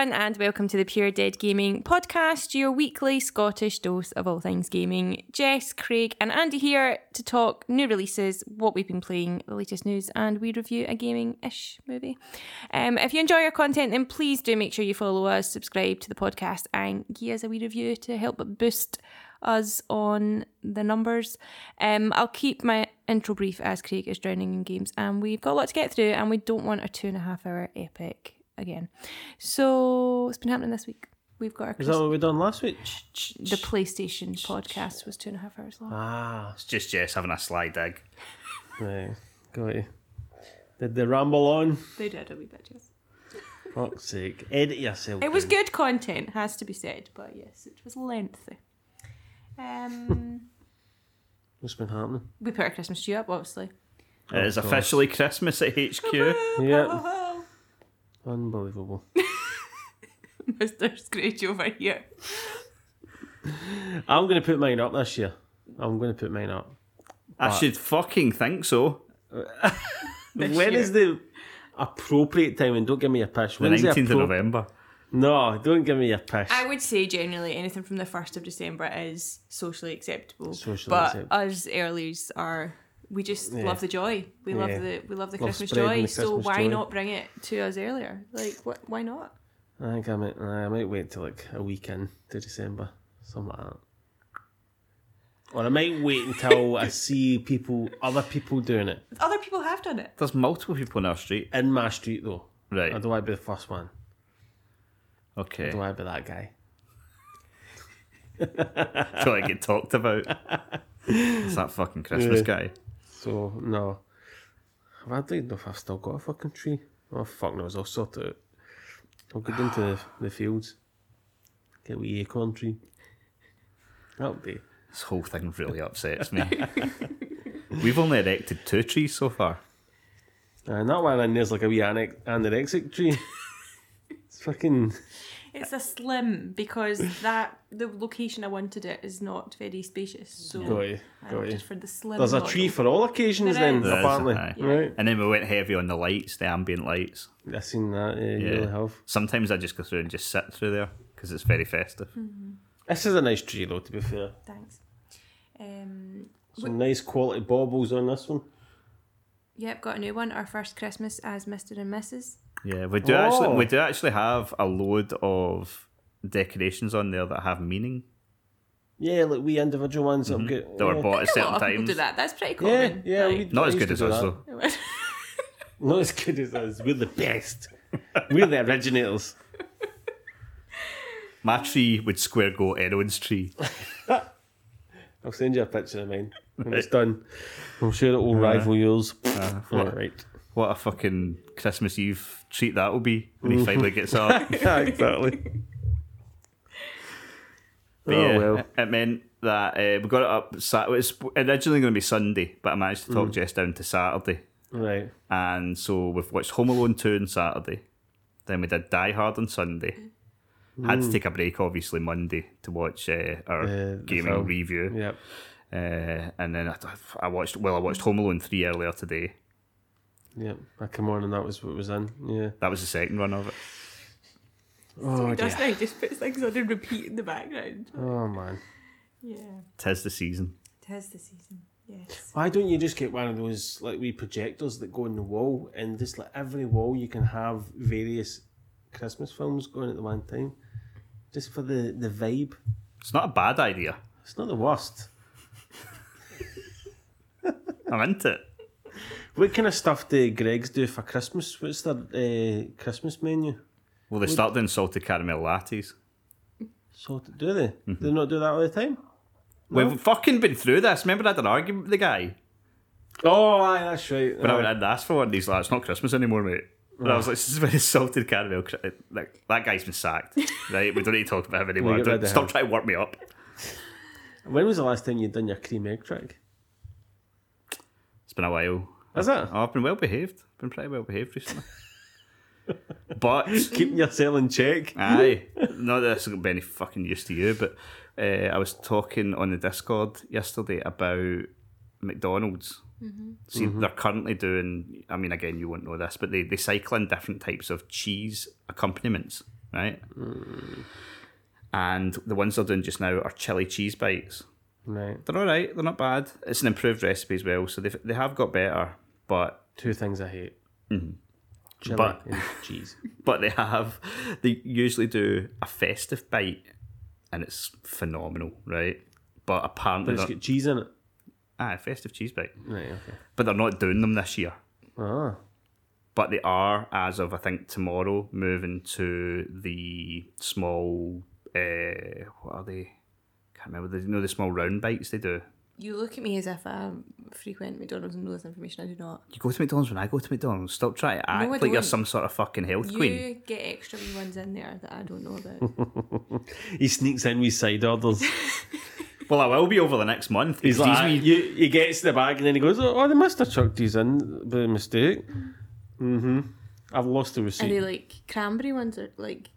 And welcome to the Pure Dead Gaming Podcast, your weekly Scottish dose of all things gaming. Jess, Craig and Andy here to talk new releases, what we've been playing, the latest news, and we review a gaming-ish movie. If you enjoy our content, then please do make sure you follow us, subscribe to the podcast and give us a wee review to help boost us on the numbers. I'll keep my intro brief as Craig is drowning in games and we've got a lot to get through and we don't want a 2.5 hour epic again. So what's been happening this week? We've got our is that what we done last week? The PlayStation podcast was 2.5 hours long. Ah, it's just Jess having a sly dig. Right, got you. Did they ramble on? They did a wee bit, yes. Fuck's sake, edit yourself. It was good content, has to be said, but yes, it was lengthy. What's been happening? We put our Christmas tree up, obviously. It is officially Christmas at HQ. Yeah. Unbelievable. Mr. Scrooge over here. I'm going to put mine up this year. I should fucking think so. When is the appropriate time? And don't give me a pish. When the 19th of November. No, don't give me a pish. I would say generally anything from the 1st of December is socially acceptable. But us earlies are... We just love the joy. We love the Christmas joy. So why not bring it to us earlier? Like, why not? I think I might wait till like a week in to December, something like that. Or I might wait until I see other people doing it. Other people have done it. There's multiple people in our street. In my street though, right? I don't want to be the first one. Okay. I don't want to be that guy. So I get talked about. It's that fucking Christmas guy. So, no. I don't know if I've still got a fucking tree. Oh, fuck no, I'll sort it out. I'll go down to the fields. Get a wee acorn tree. That'll be... This whole thing really upsets me. We've only erected 2 trees so far. And that one in there's like a wee anorexic tree. It's fucking... It's a slim because the location I wanted it is not very spacious. So got you. Just for the slim. There's a tree for all occasions then, apparently. Right. And then we went heavy on the lights, the ambient lights. I've seen that. Yeah. You really have. Sometimes I just go through and just sit through there because it's very festive. Mm-hmm. This is a nice tree though, to be fair. Thanks. Some nice quality baubles on this one. Yep, got a new one. Our first Christmas as Mr. and Mrs. Yeah, we do actually have a load of decorations on there that have meaning. Yeah, like wee individual ones that were bought at certain times. People do that. That's pretty common. Yeah, right. Not as good as us though. Not as good as us. We're the best. We're the originators. My tree would square go Erwin's tree. I'll send you a picture of mine when it's done. I'm sure it will rival yours. Right. What a fucking Christmas Eve treat that will be when he finally gets up. Yeah, exactly. But it meant that we got it up. It was originally going to be Sunday, but I managed to talk Jess down to Saturday. Right. And so we've watched Home Alone 2 on Saturday. Then we did Die Hard on Sunday. Had to take a break, obviously, Monday to watch our gaming review. Yep. And then I watched Home Alone 3 earlier today. Yeah, I come on and that was what was in. Yeah, that was the second run of it. So he does now, he just puts things on and repeat in the background. Oh man. Yeah. Tis the season. Yes. Why don't you just get one of those like wee projectors that go on the wall and just like every wall you can have various Christmas films going at the one time, just for the vibe. It's not a bad idea. It's not the worst. I'm into it. What kind of stuff do Greggs do for Christmas? What's their Christmas menu? Well, they start doing salted caramel lattes. Salted, do they? Mm-hmm. Do they not do that all the time? No? We've fucking been through this. Remember I had an argument with the guy? Oh, aye, that's right. But I went and asked for one, and he's like, it's not Christmas anymore, mate. And I was like, this is very salted caramel. Like, that guy's been sacked. Right? We don't need to talk about him anymore. Stop trying to work me up. When was the last time you'd done your cream egg trick? It's been a while. Is it? Oh, I've been well behaved. Been pretty well behaved recently. But keeping yourself in check. Aye. Not that this is going to be any fucking use to you, but I was talking on the Discord yesterday about McDonald's. Mm-hmm. See, they're currently doing, I mean, again, you won't know this, but they cycle in different types of cheese accompaniments, right? Mm. And the ones they're doing just now are chili cheese bites. Right. They're all right. They're not bad. It's an improved recipe as well, so they have got better. But two things I hate: chili and cheese. But they usually do a festive bite, and it's phenomenal, right? But apparently, but it's got cheese in it. Ah, festive cheese bite. Right. Okay. But they're not doing them this year. Ah. But they are, as of I think tomorrow, moving to the small. What are they? Can't remember. You know the small round bites they do. You look at me as if I frequent McDonald's and know this information. I do not. You go to McDonald's when I go to McDonald's. Stop trying to act like you're some sort of fucking health queen. You get extra wee ones in there that I don't know about. He sneaks in with side orders. Well, I will be over the next month. He's like, he gets the bag and then he goes, oh, they must have chucked these in by mistake. Mm-hmm. I've lost the receipt. Are they like cranberry ones or like...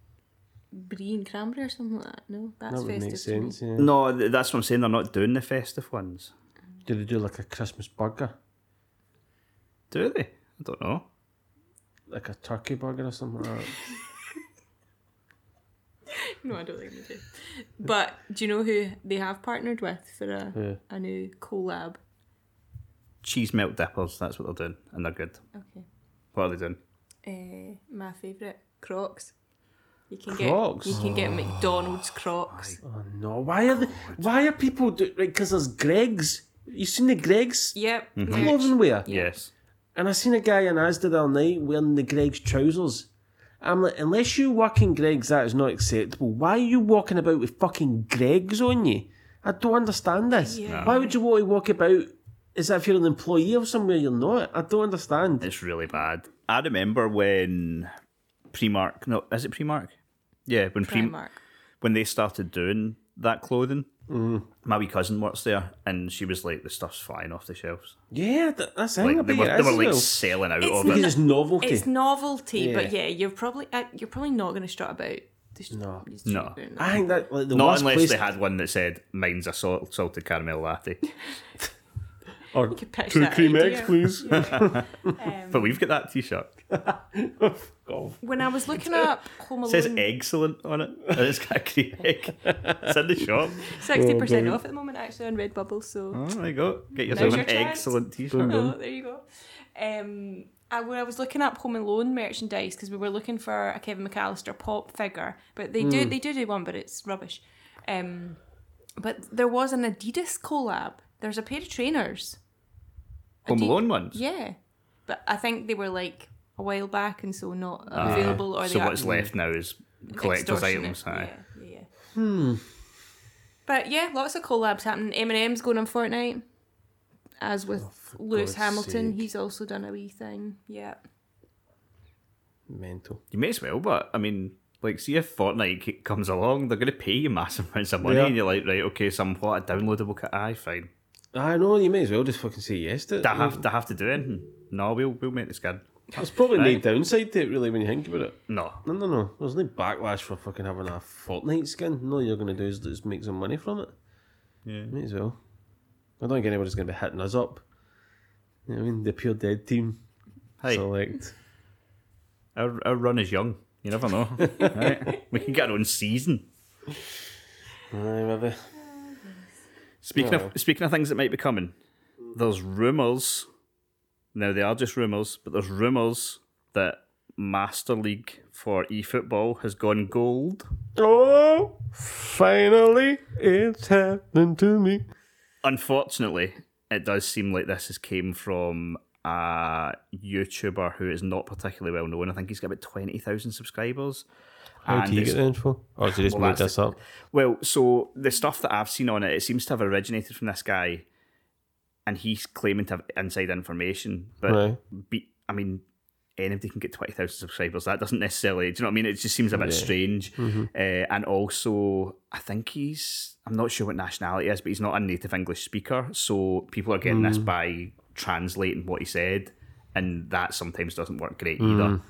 Brie and cranberry or something like that? No, that's that festive. Make sense, yeah. No, that's what I'm saying. They're not doing the festive ones. Do they do like a Christmas burger? Do they? I don't know. Like a turkey burger or something like that? No, I don't think they do. But do you know who they have partnered with for a new collab? Cheese melt dippers. That's what they're doing, and they're good. Okay. What are they doing? My favourite, Crocs. You can get McDonald's Crocs. Oh no! Why are people doing? Right, because there's Greggs. You seen the Greggs? Yep. Mm-hmm. Clothing wear. Yes. And I seen a guy in Asda the other night wearing the Greggs trousers. I'm like, unless you work in Greggs, that is not acceptable. Why are you walking about with fucking Greggs on you? I don't understand this. Yeah. No. Why would you want to walk about? Is that if you're an employee of somewhere you're not? I don't understand. It's really bad. I remember when Primark. No, is it Primark? Yeah, when they started doing that clothing, my wee cousin works there, and she was like, the stuff's flying off the shelves. Yeah, that's the thing. Like, they were selling out of it. It's novelty. It's novelty, yeah. But yeah, you're probably not going to strut about. No. I think that like, the not worst unless place they had one that said, "Mine's a salted caramel latte." Or two cream eggs, please. Yeah. But we've got that T-shirt. Oh, when I was looking up Home Alone, it says "excellent" on it. And it's got a cream egg. It's in the shop. 60% off at the moment, actually, on Redbubble. So there you go. Get yourself an excellent T-shirt. Oh, there you go. When I was looking up Home Alone merchandise because we were looking for a Kevin McAllister pop figure, but they do one, but it's rubbish. But there was an Adidas collab. There's a pair of trainers. Home Alone ones? Yeah. But I think they were like a while back and so not available. Or so what's left now is collector's items. Yeah. But yeah, lots of collabs happening. Eminem's going on Fortnite. As with Lewis Hamilton, he's also done a wee thing. Yeah. Mental. You may as well, but I mean... Like, see if Fortnite comes along, they're going to pay you massive amounts of money, and you're like, right, okay, somewhat a downloadable cut. Aye, fine. I know, you may as well just fucking say yes to it. Do I have to do anything? No, we'll make the skin. There's probably no downside to it, really, when you think about it. No. There's no backlash for fucking having a Fortnite skin. No, all you're going to do is just make some money from it. Yeah. May as well. I don't think anybody's going to be hitting us up. You know what I mean? The Pure Dead team. Hi. Select. Our run is young. You never know. Right? We can get our own season. Maybe. Speaking of things that might be coming, there's rumours. Now they are just rumours, but there's rumours that Master League for eFootball has gone gold. Oh, finally, it's happening to me. Unfortunately, it does seem like this has came from a YouTuber who is not particularly well known. I think he's got about 20,000 subscribers. How do you get the info? Or did he just make this up? Well, so the stuff that I've seen on it, it seems to have originated from this guy, and he's claiming to have inside information. But I mean, anybody can get 20,000 subscribers. That doesn't necessarily, do you know what I mean? It just seems a bit strange. Mm-hmm. And also, I think he's, I'm not sure what nationality he is, but he's not a native English speaker. So people are getting this by translating what he said, and that sometimes doesn't work great either.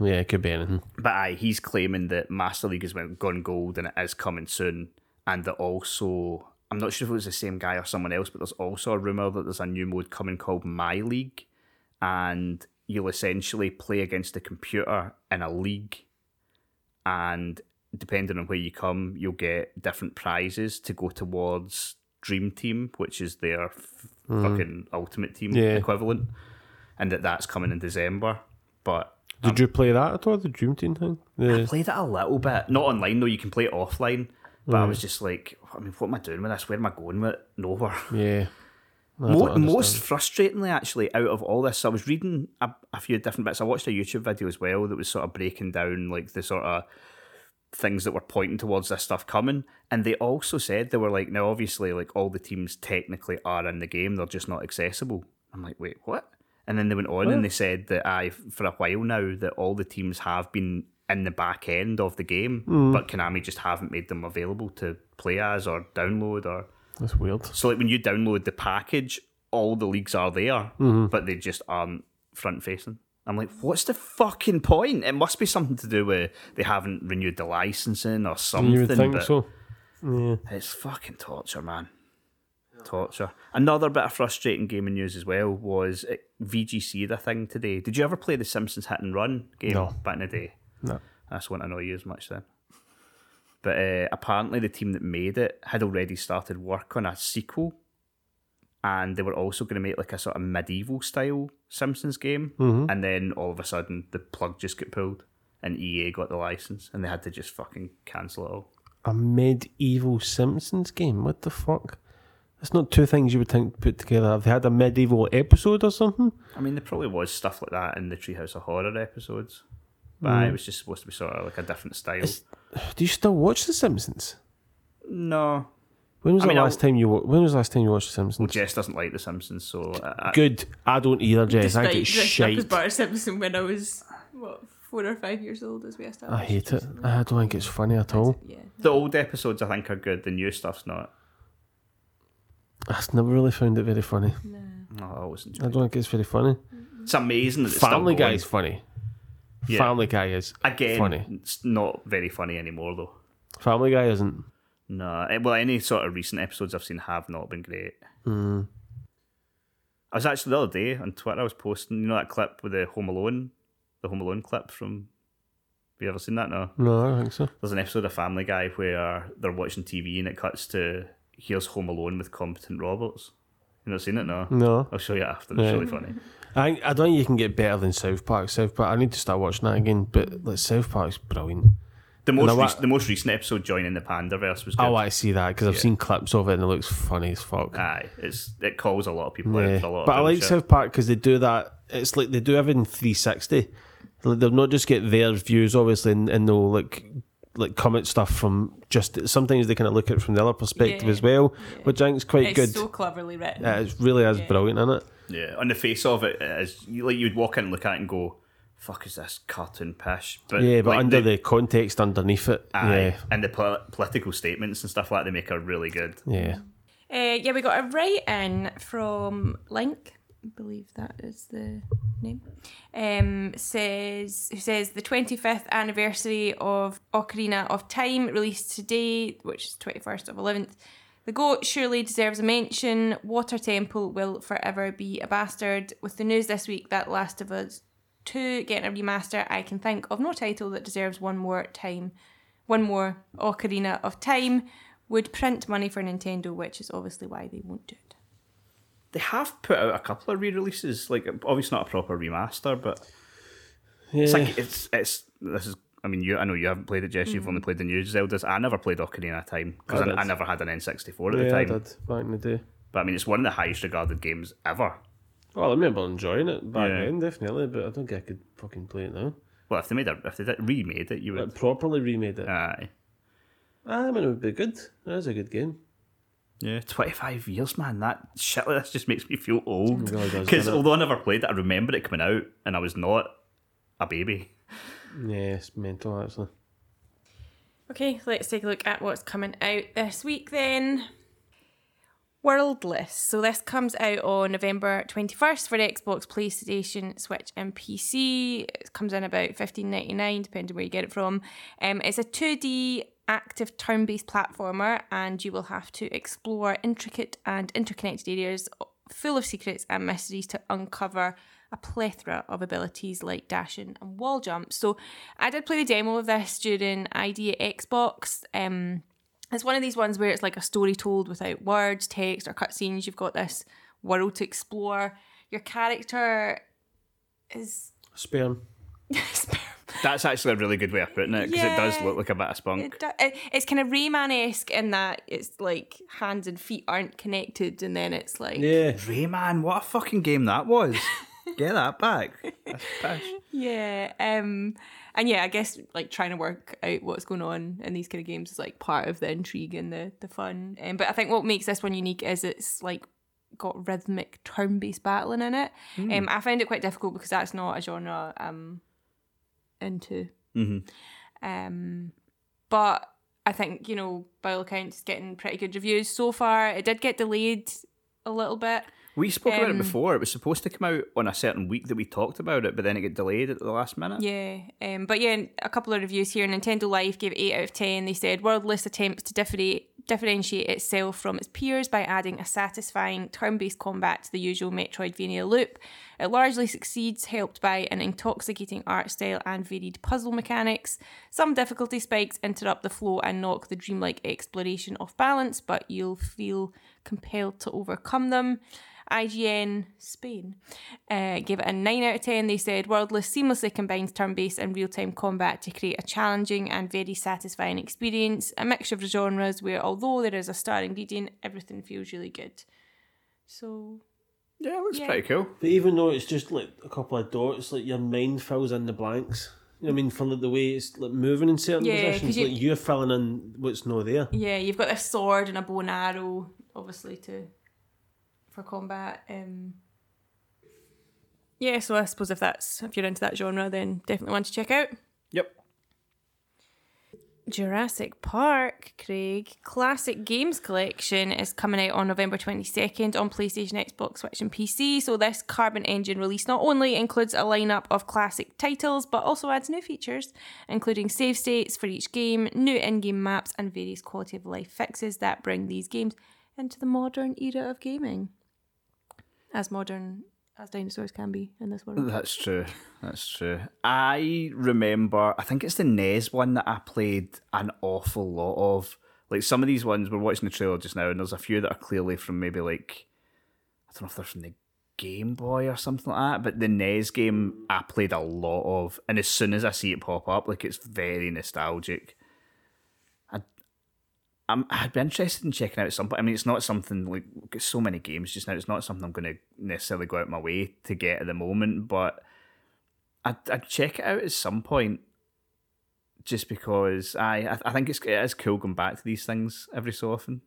Yeah, it could be anything. But aye, he's claiming that Master League has gone gold and it is coming soon, and that also, I'm not sure if it was the same guy or someone else, but there's also a rumour that there's a new mode coming called My League, and you'll essentially play against the computer in a league, and depending on where you come, you'll get different prizes to go towards Dream Team, which is their fucking Ultimate Team equivalent, and that's coming in December. But did you play that at all, the Dream Team thing? I played it a little bit. Not online, though. You can play it offline. But I was just like, I mean, what am I doing with this? Where am I going with it? Nowhere. Yeah. Most frustratingly, actually, out of all this, I was reading a few different bits. I watched a YouTube video as well that was sort of breaking down like the sort of things that were pointing towards this stuff coming. And they also said, they were like, now, obviously, like all the teams technically are in the game. They're just not accessible. I'm like, wait, what? And then they went on and they said that for a while now that all the teams have been in the back end of the game, but Konami just haven't made them available to play as or download. Or that's weird. So like when you download the package, all the leagues are there, but they just aren't front-facing. I'm like, what's the fucking point? It must be something to do with they haven't renewed the licensing or something. You would think so. Yeah. It's fucking torture, man. Torture. Another bit of frustrating gaming news as well was VGC the thing today. Did you ever play the Simpsons Hit and Run game back in the day? No. That's one I know you as much then. But apparently the team that made it had already started work on a sequel, and they were also going to make like a sort of medieval style Simpsons game, and then all of a sudden the plug just got pulled and EA got the license and they had to just fucking cancel it all. A medieval Simpsons game? What the fuck? It's not two things you would think put together. Have they had a medieval episode or something? I mean, there probably was stuff like that in the Treehouse of Horror episodes. But it was just supposed to be sort of like a different style. Do you still watch The Simpsons? No. When was the last time you watched The Simpsons? Well, Jess doesn't like The Simpsons, so... Good. I don't either, Jess. Despite I get shite. I was Bart Simpson when I was, 4 or 5 years old, as we established. I hate it. I don't think it's funny at all. Yeah. The old episodes, I think, are good. The new stuff's not. I've never really found it very funny. No, I always enjoy it. I don't think it's very funny. It's amazing that it's Family Guy is funny. Yeah. Family Guy is funny. It's not very funny anymore though. Family Guy isn't. No, well, any sort of recent episodes I've seen have not been great. I was actually the other day on Twitter. I was posting, you know, that clip with the Home Alone clip from. Have you ever seen that? No, I don't think so. There's an episode of Family Guy where they're watching TV and it cuts to. Here's Home Alone with Competent Roberts. You not seen it? No. I'll show you after. It's really funny. I don't think you can get better than South Park. I need to start watching that again. But like, South Park's brilliant. The most recent episode, Joining the Pandaverse, was good. I want to see that because I've seen clips of it and it looks funny as fuck. Aye, it calls a lot of people out for a lot. But I like South Park because they do that. It's like they do everything 360. They'll not just get their views, obviously, and they'll like comment stuff from just sometimes they kind of look at it from the other perspective as well, which I think is quite good. It's so cleverly written. It really is brilliant, isn't it? Yeah, on the face of it, is like you'd walk in and look at it and go, "Fuck, is this cartoon pish?" But but under the context underneath it, and the political statements and stuff like that, they make are really good. Yeah, we got a write-in from Link. I believe that is the name, who says the 25th anniversary of Ocarina of Time released today, which is 21st of 11th. The GOAT surely deserves a mention. Water Temple will forever be a bastard. With the news this week that Last of Us 2 getting a remaster, I can think of no title that deserves one more Ocarina of Time. Would print money for Nintendo, which is obviously why they won't do it. They have put out a couple of re-releases, like obviously not a proper remaster, but it's like I know you haven't played it, Jess. You've only played the new Zelda's. I never played Ocarina of Time because I never had an N64 at the time. I did back in the day. But I mean, it's one of the highest regarded games ever. Well, I remember enjoying it back then, definitely, but I don't think I could fucking play it now. Well, if they made it, if they remade it, you would properly remade it. Aye. I mean, it would be good. That is a good game. Yeah, 25 years, man. That shit like this just makes me feel old. Because although I never played it, I remember it coming out, and I was not a baby. Yeah, it's mental, actually. Okay, let's take a look at what's coming out this week then. Worldless. So this comes out on November 21st for Xbox, PlayStation, Switch and PC. It comes in about $15.99, depending on where you get it from. It's a 2D active turn-based platformer, and you will have to explore intricate and interconnected areas full of secrets and mysteries to uncover a plethora of abilities like dashing and wall jumps. So I did play the demo of this during ID at Xbox. It's one of these ones where it's like a story told without words, text or cutscenes. You've got this world to explore. Your character is... Sperm. That's actually a really good way of putting it, because it does look like a bit of spunk. It's kind of Rayman-esque in that it's like hands and feet aren't connected, and then it's like... Yeah, Rayman, what a fucking game that was. Get that back. That's pish. Yeah. And yeah, I guess like trying to work out what's going on in these kind of games is like part of the intrigue and the fun. But I think what makes this one unique is it's like got rhythmic turn-based battling in it. I find it quite difficult because that's not a genre I'm into. But I think, you know, by all accounts, it's getting pretty good reviews so far. It did get delayed a little bit. We spoke about it before. It was supposed to come out on a certain week that we talked about it, but then it got delayed at the last minute. Yeah. But yeah, a couple of reviews here. Nintendo Life gave it 8 out of 10. They said, Worldless attempts to differentiate itself from its peers by adding a satisfying turn-based combat to the usual Metroidvania loop. It largely succeeds, helped by an intoxicating art style and varied puzzle mechanics. Some difficulty spikes interrupt the flow and knock the dreamlike exploration off balance, but you'll feel compelled to overcome them. IGN Spain gave it a 9 out of 10. They said, Worldless seamlessly combines turn-based and real-time combat to create a challenging and very satisfying experience, a mixture of genres where, although there is a star ingredient, everything feels really good. So... yeah, it looks pretty cool. But even though it's just like a couple of dots, like your mind fills in the blanks. I mean, from like the way it's like moving in certain positions, like you're filling in what's not there. Yeah, you've got a sword and a bow and arrow, obviously, for combat. Yeah, so I suppose if you're into that genre, then definitely one to check out. Yep. Jurassic Park, Craig, Classic Games Collection is coming out on November 22nd on PlayStation, Xbox, Switch and PC. So this Carbon Engine release not only includes a lineup of classic titles, but also adds new features, including save states for each game, new in-game maps and various quality of life fixes that bring these games into the modern era of gaming. As modern as dinosaurs can be in this world. That's true. I remember, I think it's the NES one that I played an awful lot of. Like some of these ones, we're watching the trailer just now, and there's a few that are clearly from maybe like, I don't know if they're from the Game Boy or something like that, but the NES game I played a lot of, and as soon as I see it pop up, like it's very nostalgic. I'd be interested in checking out something. I mean, it's not something like so many games just now. It's not something I'm going to necessarily go out of my way to get at the moment, but I'd check it out at some point. Just because I think it is cool going back to these things every so often.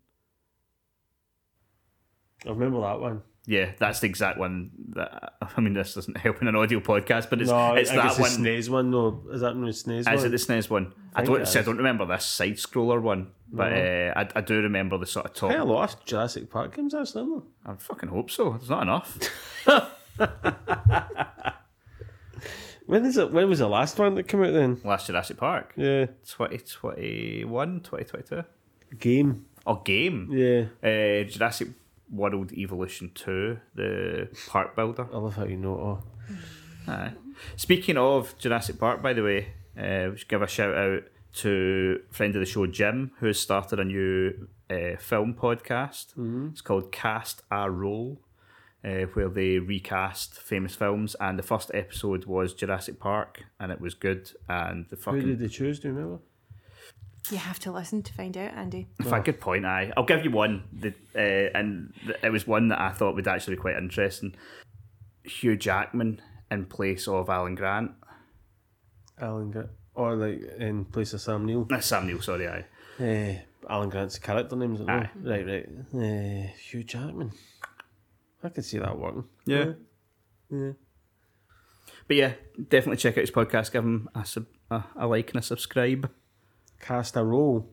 I remember that one. Yeah, that's the exact one that, I mean, this doesn't help in an audio podcast, but it's that one. The SNES one, though. Is that the SNES one? Is it the SNES one? I don't remember this side-scroller one, but I do remember the sort of top. Quite a lot of Jurassic Park games, actually. I fucking hope so. There's not enough. When was the last one that came out then? Last Jurassic Park? Yeah. 2021, 2022? Game. Oh, Game? Yeah. Jurassic World Evolution 2, the park builder. I love how you know it all. Aye. Speaking of Jurassic Park, by the way, we should give a shout out to friend of the show Jim, who has started a new film podcast. It's called Cast a Roll, where they recast famous films, and the first episode was Jurassic Park, and it was good. And the fucking... Who did they choose, do you remember? You have to listen to find out, Andy. Fact, good point, aye. I'll give you one, and it was one that I thought would actually be quite interesting. Hugh Jackman in place of Alan Grant. Alan Grant, or like in place of Sam Neill. Sam Neill, sorry, aye. Alan Grant's character name, isn't it? Right. Hugh Jackman. I could see that working. Yeah. But yeah, definitely check out his podcast. Give him a like and a subscribe. Cast a roll.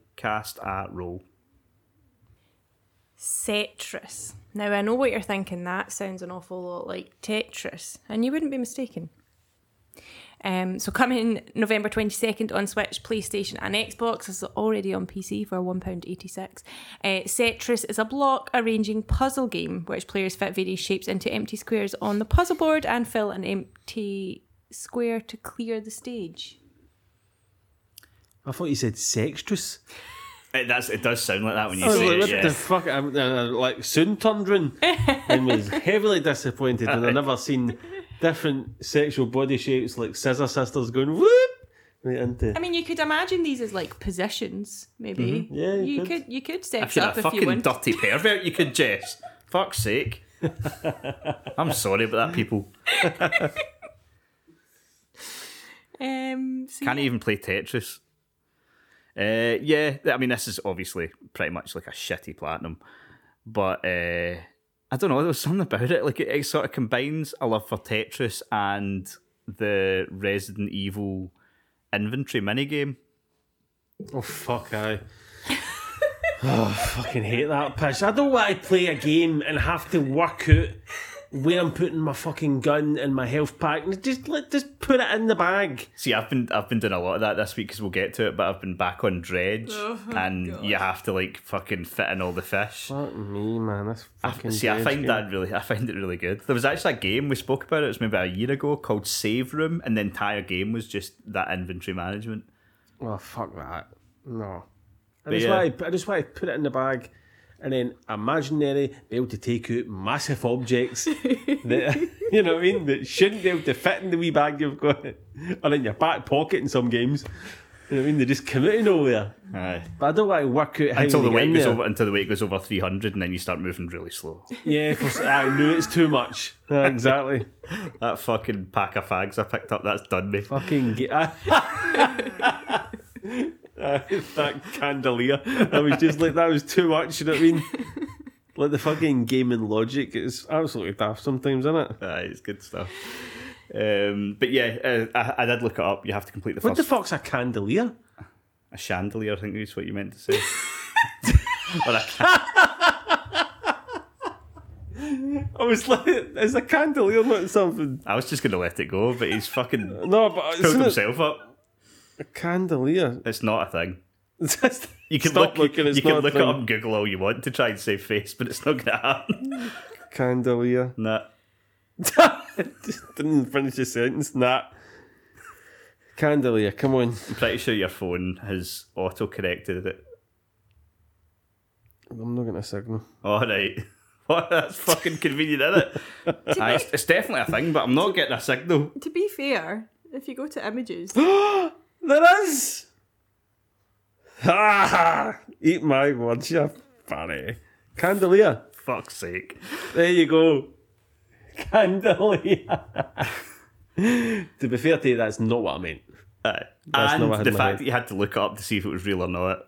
Cetris. Now, I know what you're thinking. That sounds an awful lot like Tetris, and you wouldn't be mistaken. So coming November 22nd on Switch, PlayStation and Xbox, it's already on PC for £1.86. Cetris is a block arranging puzzle game which players fit various shapes into empty squares on the puzzle board and fill an empty square to clear the stage. I thought you said Sextress. It does sound like that when you say it. What the fuck? I soon turned round and was heavily disappointed, and I've never seen different sexual body shapes like Scissor Sisters going whoop right into. I mean, you could imagine these as like positions, maybe. Mm-hmm. Yeah, you could sex up if you want. A fucking dirty pervert. You could, Jess. Fuck's sake. I'm sorry about that, people. Can't even play Tetris. Yeah, I mean, this is obviously pretty much like a shitty platinum, but I don't know, there was something about it, like it sort of combines a love for Tetris and the Resident Evil inventory minigame. Oh, fuck, aye. I fucking hate that piss. I don't want to play a game and have to work out where I'm putting my fucking gun and my health pack. Just put it in the bag. See, I've been doing a lot of that this week, because we'll get to it, but I've been back on Dredge, and you have to like fucking fit in all the fish. Fuck me, man, that's fucking I find it really good. There was actually a game we spoke about, it was maybe a year ago, called Save Room, and the entire game was just that inventory management. Oh, fuck that. No. I just want to put it in the bag. And then imaginary, be able to take out massive objects that, you know what I mean, that shouldn't be able to fit in the wee bag you've got, or in your back pocket in some games. You know what I mean? They just come out of nowhere. Aye. But I don't want to work out how to get in there. Until the weight goes over 300, and then you start moving really slow. Yeah, I knew it's too much. Exactly. That fucking pack of fags I picked up, that's done me. Fucking get... that chandelier, I was just like, that was too much, you know what I mean? Like the fucking game and logic, it's absolutely daft sometimes, isn't it? Aye, it's good stuff. But yeah, I did look it up. You have to complete the first... What the fuck's a candelier? A chandelier, I think is what you meant to say. Or I was like, is a candelier not something? I was just going to let it go, but he's fucking pulled himself up. A candelier. It's not a thing. You can look it up and Google all you want to try and save face, but it's not going to happen. Candelier. Nah. Just didn't finish the sentence. Nah. Candelier, come on. I'm pretty sure your phone has auto-corrected it. I'm not getting a signal. All right. What? That's fucking convenient, isn't it? It's definitely a thing, but I'm not getting a signal. To be fair, if you go to images... There is! Ah, eat my words, you fanny. Candelier. Fuck's sake. There you go. Candelier. To be fair to you, that's not what I meant. And the fact that you had to look it up to see if it was real or not.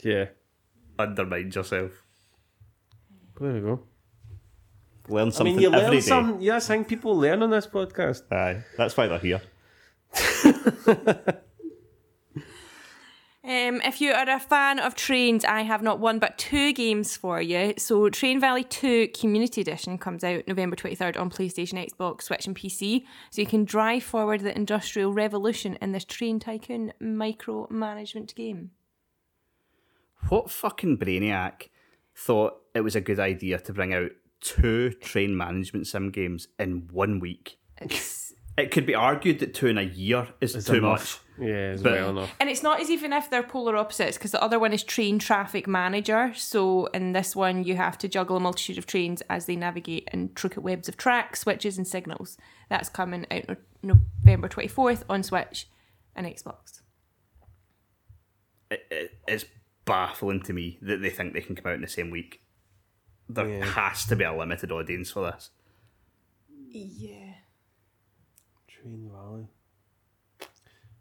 Yeah. Undermined yourself. There you go. Learn something every day. I mean, you learn something. Yeah, I think people learn on this podcast. Aye, that's why they're here. If you are a fan of trains, I have not one but two games for you. So Train Valley 2 Community Edition comes out November 23rd on PlayStation, Xbox, Switch and PC. So you can drive forward the industrial revolution in this train tycoon micromanagement game. What fucking brainiac thought it was a good idea to bring out two train management sim games in 1 week? It could be argued that two in a year is too much. Yeah, it's well enough. And it's not as even if they're polar opposites, because the other one is Train Traffic Manager. So in this one, you have to juggle a multitude of trains as they navigate in intricate webs of tracks, switches and signals. That's coming out November 24th on Switch and Xbox. It's baffling to me that they think they can come out in the same week. There has to be a limited audience for this. Yeah. Train Valley.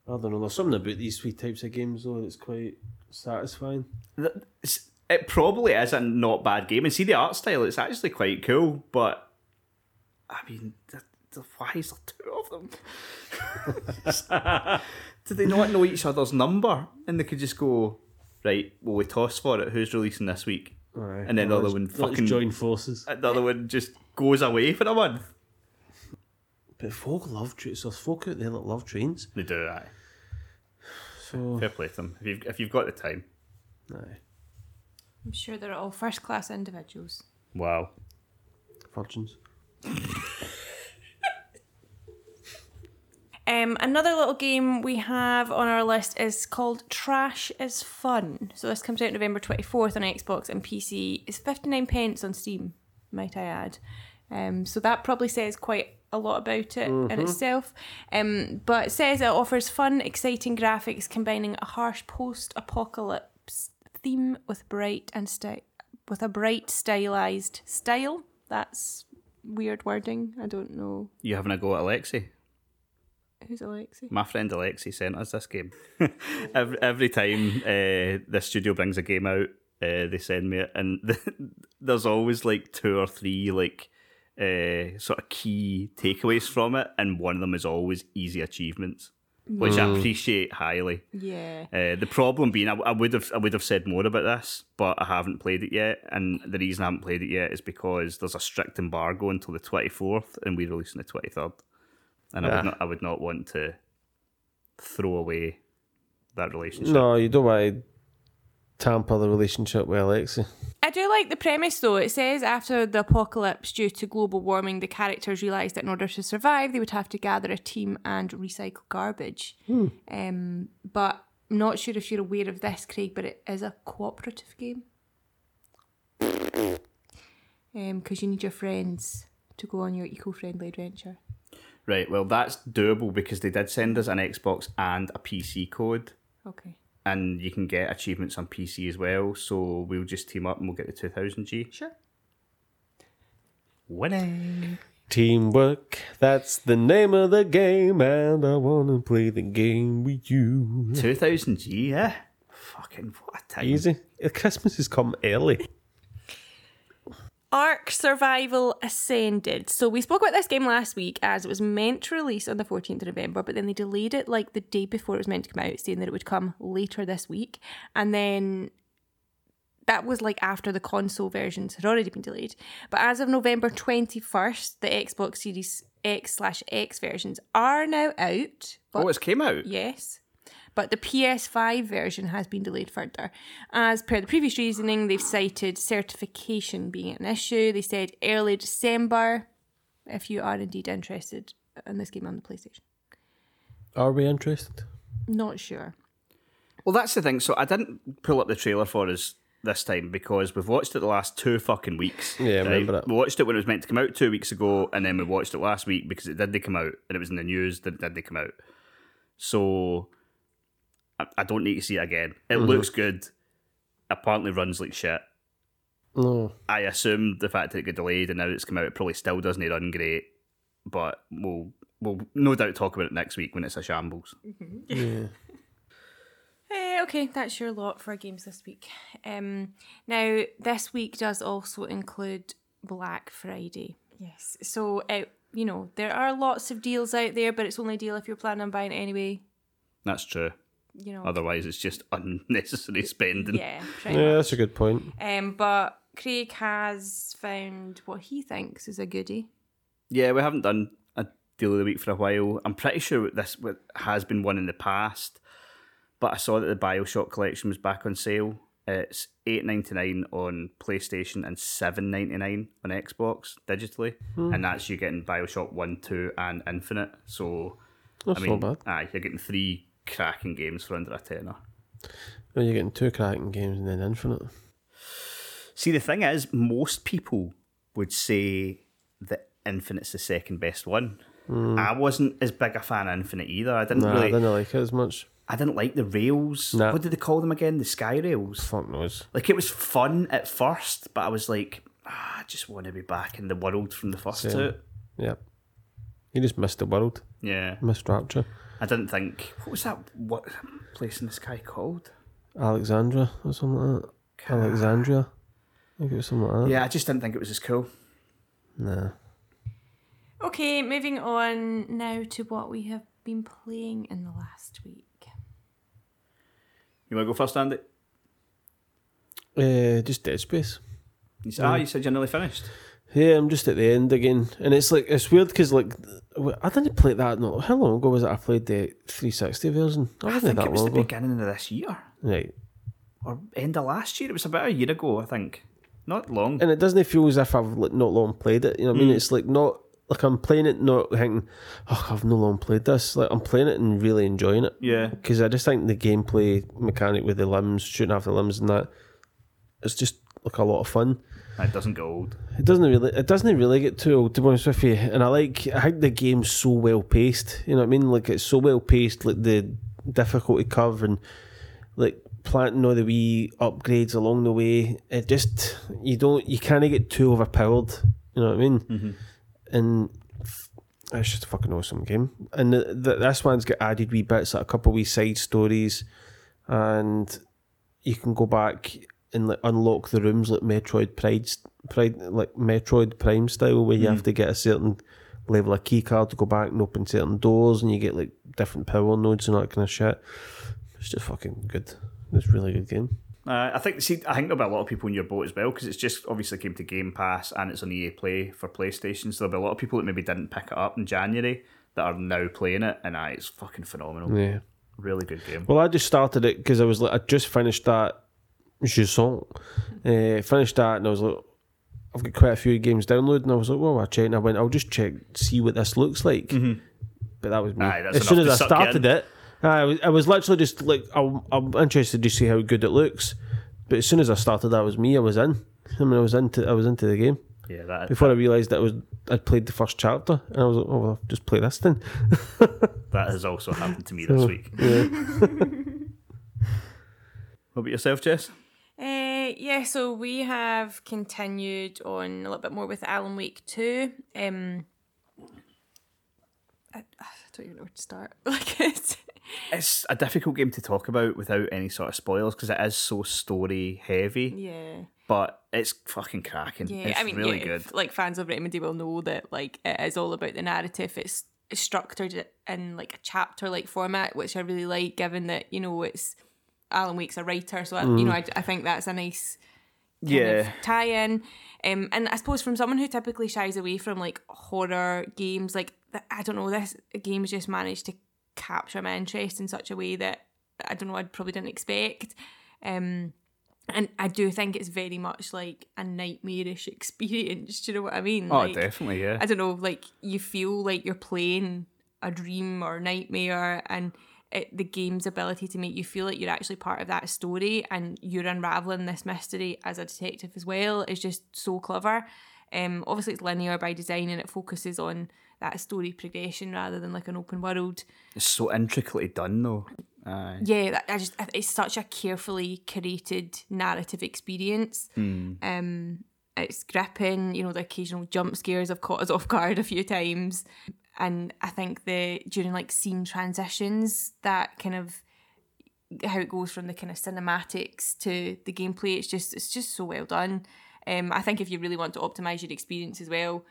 I don't know, there's something about these three types of games though that's quite satisfying. It probably is a not bad game, and see the art style, it's actually quite cool, but I mean, why is there two of them? Do they not know each other's number? And they could just go, right, well, we toss for it, who's releasing this week? Right. And then the other one fucking join forces. The other one just goes away for a month. But folk love trains. There's folk out there that love trains. They do, aye. So fair play to them if you've got the time. Aye. I'm sure they're all first class individuals. Wow. Virgins. Another little game we have on our list is called Trash is Fun. So this comes out November 24th on Xbox and PC. It's 59p on Steam, might I add. So that probably says quite a lot about it in itself. But it says it offers fun, exciting graphics combining a harsh post-apocalypse theme with a bright stylized style. That's weird wording. I don't know. You having a go at Alexi? Who's Alexi? My friend Alexi sent us this game. Every time this studio brings a game out, they send me it, and there's always like two or three like sort of key takeaways from it, and one of them is always easy achievements, which I appreciate highly. Yeah. The problem being, I would have said more about this, but I haven't played it yet, and the reason I haven't played it yet is because there's a strict embargo until the 24th, and we release on the 23rd. And yeah. I would not want to throw away that relationship. No, you don't want to tamper the relationship with Alexi. I do like the premise, though. It says after the apocalypse due to global warming, the characters realised that in order to survive, they would have to gather a team and recycle garbage. But I'm not sure if you're aware of this, Craig, but it is a cooperative game. Because you need your friends to go on your eco-friendly adventure. Right, well, that's doable because they did send us an Xbox and a PC code. Okay. And you can get achievements on PC as well, so we'll just team up and we'll get the 2000G. Sure. Winning. Teamwork, that's the name of the game, and I want to play the game with you. 2000G, yeah? Fucking what a time. Easy. Christmas has come early. Ark Survival Ascended. So we spoke about this game last week as it was meant to release on the 14th of November, but then they delayed it like the day before it was meant to come out, saying that it would come later this week. And then that was like after the console versions had already been delayed. But as of November 21st, the Xbox Series X/X versions are now out. But it came out? Yes. But the PS5 version has been delayed further. As per the previous reasoning, they've cited certification being an issue. They said early December, if you are indeed interested in this game on the PlayStation. Are we interested? Not sure. Well, that's the thing. So I didn't pull up the trailer for us this time because we've watched it the last two fucking weeks. Yeah, I remember it. We watched it when it was meant to come out 2 weeks ago, and then we watched it last week because it did come out, and it was in the news that it did come out. So I don't need to see it again. It looks good. Apparently runs like shit. No. I assume the fact that it got delayed and now it's come out, it probably still doesn't run great. But we'll no doubt talk about it next week when it's a shambles. Mm-hmm. Yeah. Okay, that's your lot for games this week. Now, this week does also include Black Friday. Yes. So, you know, there are lots of deals out there, but it's only a deal if you're planning on buying it anyway. That's true. You know, otherwise it's just unnecessary spending. Yeah, that's a good point. But Craig has found what he thinks is a goodie. Yeah, we haven't done a deal of the week for a while. I'm pretty sure this has been one in the past, but I saw that the Bioshock collection was back on sale. It's $8.99 on PlayStation and $7.99 on Xbox digitally, and that's you getting Bioshock 1, 2 and Infinite. So that's not bad. You're getting three cracking games for under a tenner. Well, you're getting two cracking games and then Infinite. See, the thing is, most people would say that Infinite's the second best one. I wasn't as big a fan of Infinite either. I didn't like it as much. I didn't like the rails. Nah. What did they call them again? The sky rails? Fuck knows. Like, it was fun at first, but I was like, I just want to be back in the world from the first two. Yep. You just missed the world. Yeah. Missed Rapture. I didn't think... What was that what place in the sky called? Alexandra or something like that. Alexandria. I think it was something like that. Yeah, I just didn't think it was as cool. Nah. Okay, moving on now to what we have been playing in the last week. You want to go first, Andy? Just Dead Space. You said you're nearly finished. Yeah, I'm just at the end again, and it's like it's weird because like I didn't play that. No, how long ago was it? I played the 360 version. I think it was the beginning of this year, right, or end of last year. It was about a year ago, I think. Not long, and it doesn't feel as if I've like, not long played it. You know what I mean? It's like not like I'm playing it, not thinking, oh, I've no long played this. Like I'm playing it and really enjoying it. Yeah, because I just think the gameplay mechanic with the limbs, shooting after the limbs, and that, it's just like a lot of fun. It doesn't get old. It doesn't really get too old, to be honest with you. And I think the game's so well paced. You know what I mean? Like it's so well paced, like the difficulty curve and like planting all the wee upgrades along the way. It just you kinda get too overpowered. You know what I mean? Mm-hmm. And it's just a fucking awesome game. And this one's got added wee bits, like a couple of wee side stories, and you can go back and like unlock the rooms like Metroid Prime style, where you have to get a certain level of key card to go back and open certain doors, and you get like different power nodes and all that kind of shit. It's just fucking good. It's a really good game. I think there'll be a lot of people in your boat as well, because it's just obviously came to Game Pass and it's on EA Play for PlayStation, so there'll be a lot of people that maybe didn't pick it up in January that are now playing it, and it's fucking phenomenal. Yeah, really good game. Well, I just started it because I was like, I just finished that. Finished that, and I was like, I've got quite a few games downloaded, and I was like, well, I'll just check, see what this looks like. Mm-hmm. But that was me. As soon as I started it, I was literally just like, I'm interested to see how good it looks. But as soon as I started, that was me. I was in. I mean, I was into the game. Yeah, that. Before I realised that I'd played the first chapter, and I was like, oh, well, I'll just play this then. That has also happened to me this week. Yeah. What about yourself, Jess? Yeah, so we have continued on a little bit more with Alan Wake 2. I don't even know where to start. Like it's a difficult game to talk about without any sort of spoilers because it is so story heavy. Yeah. But it's fucking cracking. Yeah, it's really good. If, like, fans of Remedy will know that like it is all about the narrative. It's structured in like a chapter-like format, which I really like, given that, you know, it's Alan Wake's a writer, so I think that's a nice kind of tie-in. And I suppose from someone who typically shies away from like horror games, like I don't know, this game's just managed to capture my interest in such a way that I don't know, I probably didn't expect. And I do think it's very much like a nightmarish experience. Do you know what I mean? Oh, like, definitely, yeah. I don't know, like you feel like you're playing a dream or nightmare, and the game's ability to make you feel like you're actually part of that story and you're unraveling this mystery as a detective as well is just so clever. Obviously it's linear by design, and it focuses on that story progression rather than like an open world. It's so intricately done though. It's such a carefully curated narrative experience. It's gripping, you know, the occasional jump scares have caught us off guard a few times. And I think during like scene transitions, that kind of how it goes from the kind of cinematics to the gameplay, it's just so well done. I think if you really want to optimize your experience as well,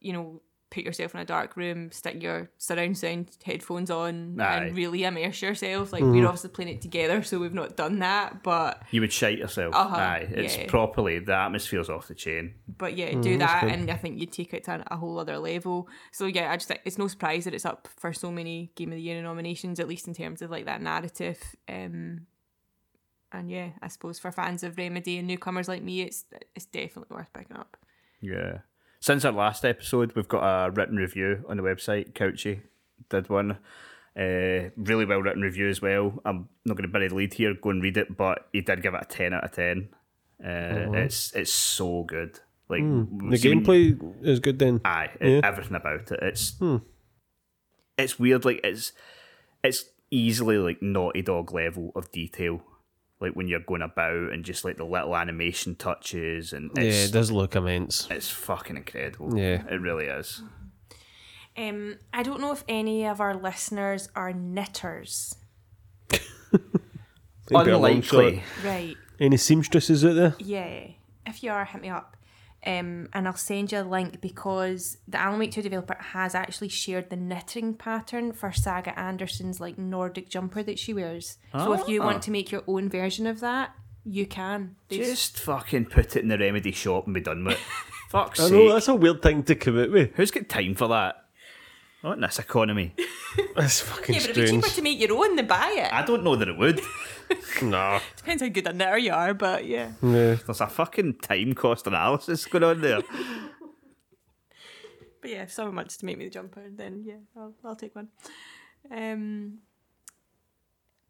you know, put yourself in a dark room, stick your surround sound headphones on, and really immerse yourself. Like we're obviously playing it together, so we've not done that, but you would shite yourself. Properly, the atmosphere's off the chain. But yeah, do that, and I think you take it to a whole other level. So yeah, I just think it's no surprise that it's up for so many Game of the Year nominations, at least in terms of like that narrative. And yeah, I suppose for fans of Remedy and newcomers like me, it's definitely worth picking up. Yeah. Since our last episode, we've got a written review on the website. Couchy did one. Really well-written review as well. I'm not going to bury the lead here, go and read it, but he did give it a 10 out of 10. It's so good. Like the gameplay is good then. Everything about it. It's weird. Like it's easily like Naughty Dog level of detail. Like when you're going about and just like the little animation touches, and it does look immense. It's fucking incredible. Yeah, it really is. I don't know if any of our listeners are knitters. Unlikely. Right. Any seamstresses out there? Yeah. If you are, hit me up. And I'll send you a link, because the Alan Wake 2 developer has actually shared the knitting pattern for Saga Anderson's like Nordic jumper that she wears. Ah. So if you want to make your own version of that, you can. Just fucking put it in the Remedy shop and be done with it. Fuck's sake. I know, that's a weird thing to commit with. Who's got time for that? Not in this economy. That's fucking strange. Yeah, but it'd be cheaper to make your own than buy it. I don't know that it would. No. Depends how good a knitter you are, but yeah. Yeah. There's a fucking time cost analysis going on there. But yeah, if someone wants to make me the jumper, then yeah, I'll take one.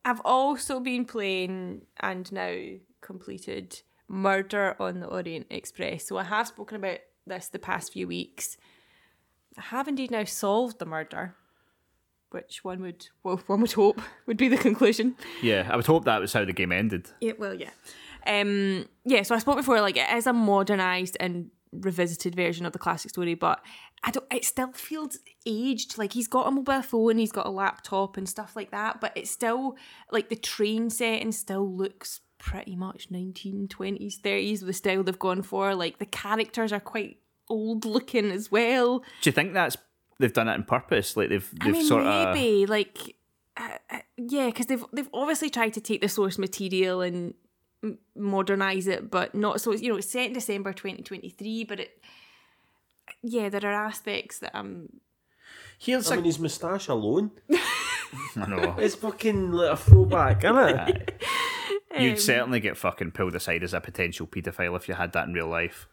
I've also been playing and now completed Murder on the Orient Express. So I have spoken about this the past few weeks. I have indeed now solved the murder, which one would hope would be the conclusion. Yeah, I would hope that was how the game ended. Yeah, well, yeah. So I spoke before, like, it is a modernised and revisited version of the classic story, but it still feels aged. Like, he's got a mobile phone, he's got a laptop and stuff like that, but it's still, like, the train setting still looks pretty much 1920s, 30s, the style they've gone for. Like, the characters are quite old looking as well. Do you think that's they've done it on purpose? Like because they've obviously tried to take the source material and modernise it, but not so. It's set in December 2023, but there are aspects that I mean, his moustache alone. I know, it's fucking like a throwback, isn't it? You'd certainly get fucking pulled aside as a potential paedophile if you had that in real life.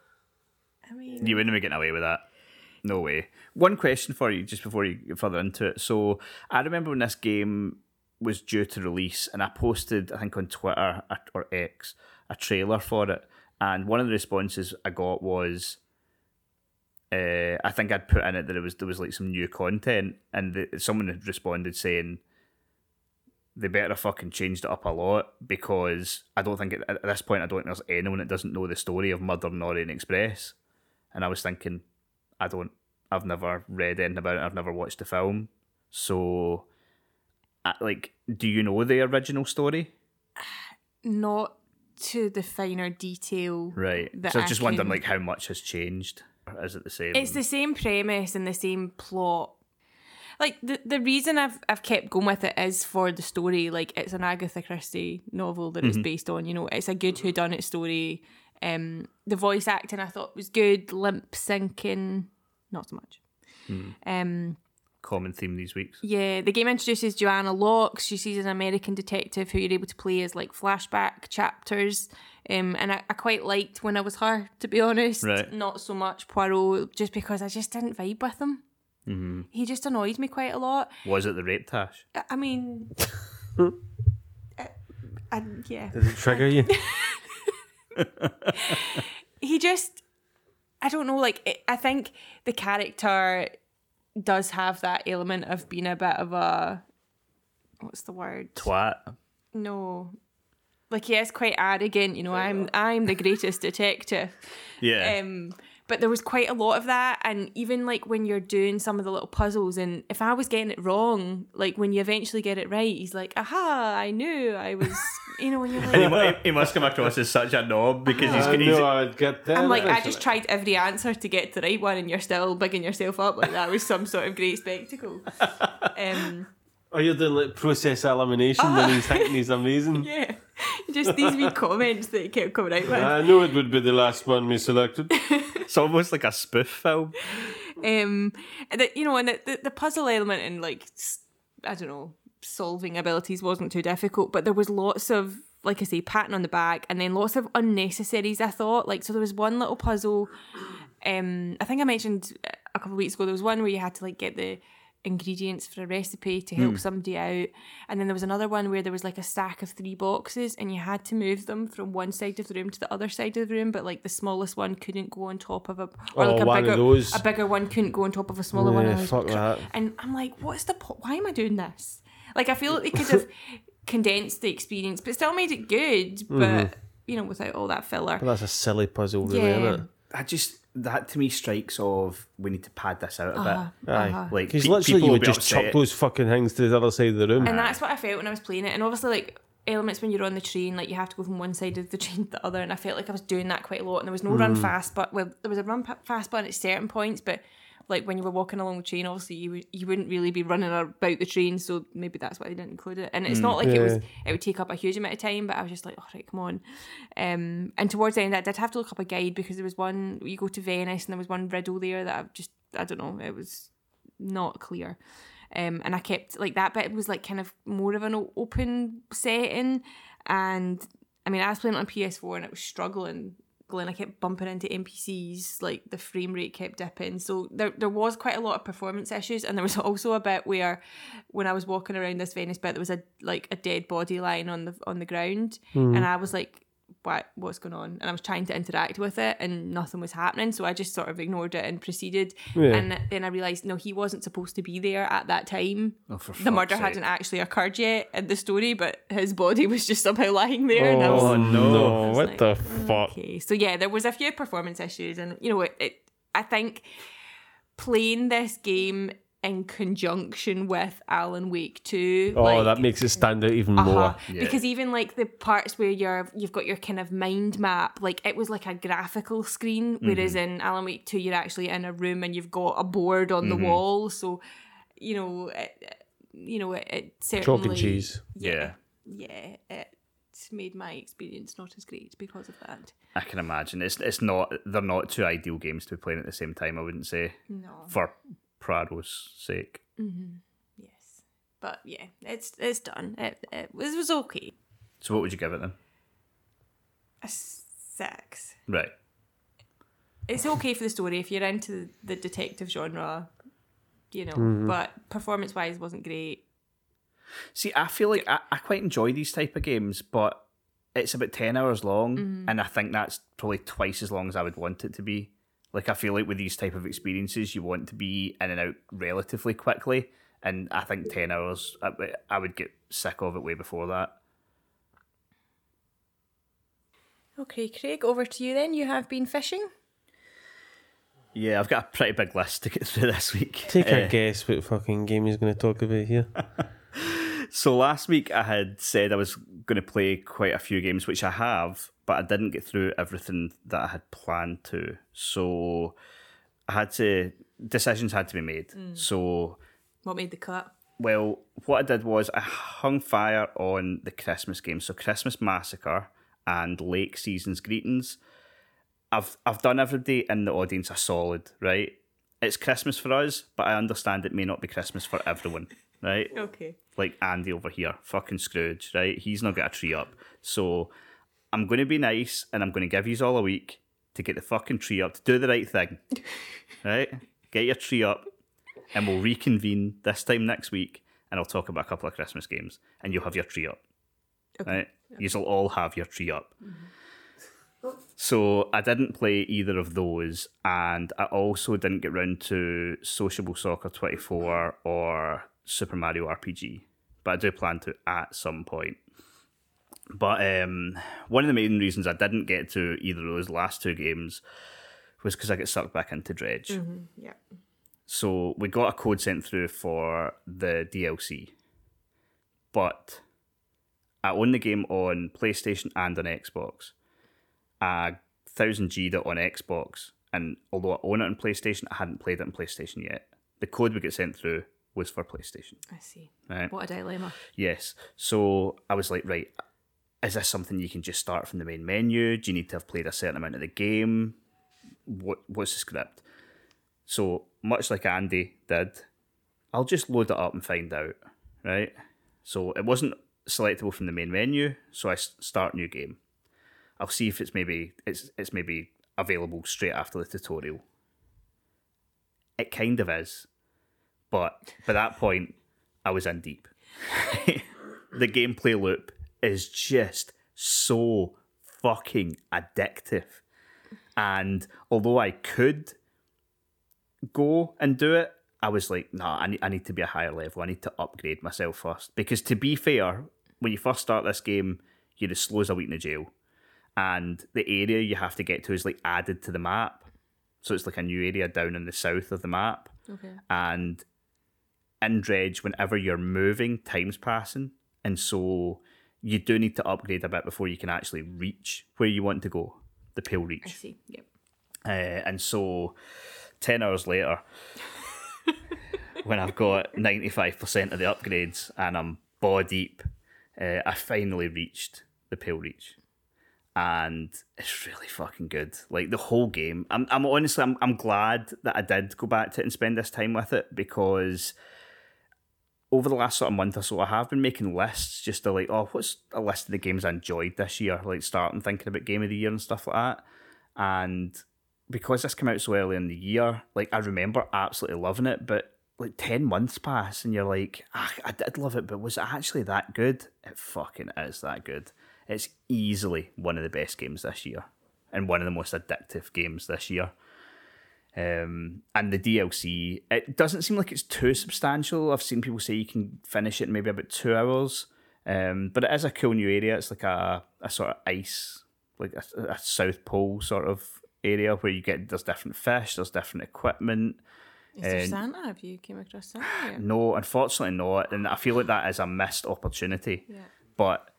I mean, you wouldn't be getting away with that. No way. One question for you just before you get further into it. So I remember when this game was due to release, and I posted, I think on Twitter or X, a trailer for it. And one of the responses I got was, I think I'd put in it that there was like some new content, and someone had responded saying they better have fucking changed it up a lot, because I don't think at this point, I don't think there's anyone that doesn't know the story of Murder on the Orient Express. And I was thinking, I've never read anything about it, I've never watched the film. So, do you know the original story? Not to the finer detail. Right. So I'm just wondering, how much has changed? Or is it the same? It's the same premise and the same plot. Like, the reason I've kept going with it is for the story. Like, it's an Agatha Christie novel that it's based on. You know, it's a good whodunit story. The voice acting I thought was good. Limp syncing, not so much. Common theme these weeks. Yeah, the game introduces Joanna Locke. She sees an American detective who you're able to play as like flashback chapters. And I quite liked When I Was Her, to be honest. Right. Not so much Poirot, just because I just didn't vibe with him. Mm-hmm. He just annoyed me quite a lot. Was it the rape tash? I mean, yeah. Does it trigger you? He just, I don't know, I think the character does have that element of being a bit of a, what's the word? Twat. No. He is quite arrogant, I'm the greatest detective. Yeah. But there was quite a lot of that, and even when you're doing some of the little puzzles, and if I was getting it wrong, when you eventually get it right, he's like, aha, I knew I was, and you're like... And he must come across as such a knob, because I just tried every answer to get the right one, and you're still bigging yourself up, that was some sort of great spectacle. Or you're doing process elimination when he's thinking he's amazing. Yeah, just these wee comments that he kept coming out with. I knew it would be the last one we selected. It's almost like a spoof film. And the puzzle element and solving abilities wasn't too difficult, but there was lots of, like I say, patting on the back, and then lots of unnecessaries, I thought. So there was one little puzzle, I think I mentioned a couple of weeks ago, there was one where you had to get the ingredients for a recipe to help somebody out, and then there was another one where there was a stack of 3 boxes, and you had to move them from one side of the room to the other side of the room, but the smallest one couldn't go on top of a bigger one couldn't go on top of a smaller one. And I'm like, what's the point? Why am I doing this? I feel like they could have condensed the experience, but still made it good, but without all that filler. But that's a silly puzzle, really, isn't it? that to me strikes of we need to pad this out a bit. Aye. Like, because literally you would just chuck those fucking things to the other side of the room. And that's what I felt when I was playing it. And obviously, like, elements when you're on the train, like you have to go from one side of the train to the other, and I felt like I was doing that quite a lot. And there was no run fast, but well, there was a run fast button at certain points, but like when you were walking along the train, obviously you wouldn't really be running about the train, so maybe that's why they didn't include it. And it's not like it would take up a huge amount of time, but I was just like, all right, come on. And towards the end, I did have to look up a guide because there was one, you go to Venice, and there was one riddle there that I don't know, it was not clear. And I kept, like, that bit was like kind of more of an open setting. And I mean, I was playing it on PS4 and it was struggling. I kept bumping into NPCs, like the frame rate kept dipping, so there was quite a lot of performance issues. And there was also a bit where when I was walking around this Venice bit, there was a dead body lying on the ground, and I was like, what's going on? And I was trying to interact with it and nothing was happening, so I just sort of ignored it and proceeded. And then I realised, no, he wasn't supposed to be there at that time. The murder hadn't actually occurred yet in the story, but his body was just somehow lying there. Oh no, what the fuck. Okay. So yeah, there was a few performance issues, and you know, I think playing this game in conjunction with Alan Wake 2, that makes it stand out even more. Yeah. Because even like the parts where you've got your kind of mind map, like it was like a graphical screen, whereas in Alan Wake 2 you're actually in a room and you've got a board on the wall. So you know, it certainly chalk and cheese. Yeah, it's made my experience not as great because of that. I can imagine they're not two ideal games to be playing at the same time. I wouldn't say for Prado's sake. Yes, but yeah, it's done. It was okay. So what would you give it then? 6. Right. It's okay for the story if you're into the detective genre, you know. But performance wise, wasn't great. See, I feel like I quite enjoy these type of games, but it's about 10 hours long, and I think that's probably twice as long as I would want it to be. Like, I feel like with these type of experiences, you want to be in and out relatively quickly. And I think 10 hours, I would get sick of it way before that. Okay, Craig, over to you then. You have been fishing. Yeah, I've got a pretty big list to get through this week. Take a guess what fucking game he's going to talk about here. So last week I had said I was going to play quite a few games, which I have, but I didn't get through everything that I had planned to. So decisions had to be made. So what made the cut? Well, what I did was I hung fire on the Christmas games. So Christmas Massacre and Lake Season's Greetings. I've done everybody in the audience a solid, right? It's Christmas for us, but I understand it may not be Christmas for everyone. Right? Okay. Like Andy over here, fucking Scrooge, right? He's not got a tree up. So I'm going to be nice and I'm going to give you all a week to get the fucking tree up, to do the right thing. Right? Get your tree up and we'll reconvene this time next week and I'll talk about a couple of Christmas games and you'll have your tree up. Okay. Right? Okay. You'll all have your tree up. So I didn't play either of those, and I also didn't get round to Sociable Soccer 24 or Super Mario RPG, but I do plan to at some point. But one of the main reasons I didn't get to either of those last two games was because I got sucked back into Dredge. Yeah. So we got a code sent through for the DLC, but I own the game on PlayStation and on Xbox. I 1000G'd it on Xbox, and although I own it on PlayStation, I hadn't played it on PlayStation yet. The code we get sent through was for PlayStation. I see. Right. What a dilemma. Yes. So I was like, right, is this something you can just start from the main menu? Do you need to have played a certain amount of the game? What's the script? So much like Andy did, I'll just load it up and find out, right? So it wasn't selectable from the main menu, so I start new game. I'll see if it's maybe available straight after the tutorial. It kind of is. But by that point, I was in deep. The gameplay loop is just so fucking addictive. And although I could go and do it, I was like, nah, I need to be a higher level. I need to upgrade myself first. Because to be fair, when you first start this game, you're as slow as a week in the jail. And the area you have to get to is like added to the map. So it's like a new area down in the south of the map. Okay. And in Dredge, whenever you're moving, time's passing. And so you do need to upgrade a bit before you can actually reach where you want to go, the Pale Reach. I see, yep. And so 10 hours later, when I've got 95% of the upgrades and I'm ball deep, I finally reached the Pale Reach. And it's really fucking good. Like, the whole game. I'm honestly glad that I did go back to it and spend this time with it, because over the last sort of month or so, I have been making lists just to, like, oh, what's a list of the games I enjoyed this year? Like, starting thinking about Game of the Year and stuff like that. And because this came out so early in the year, like, I remember absolutely loving it, but, like, 10 months pass and you're like, ah, I did love it, but was it actually that good? It fucking is that good. It's easily one of the best games this year and one of the most addictive games this year. And the DLC, it doesn't seem like it's too substantial. I've seen people say you can finish it in maybe about 2 hours, but it is a cool new area. It's like a sort of ice, like a South Pole sort of area where you get, there's different fish, there's different equipment. Is there Santa? Have you came across Santa yet? No, unfortunately not. And I feel like that is a missed opportunity. Yeah. But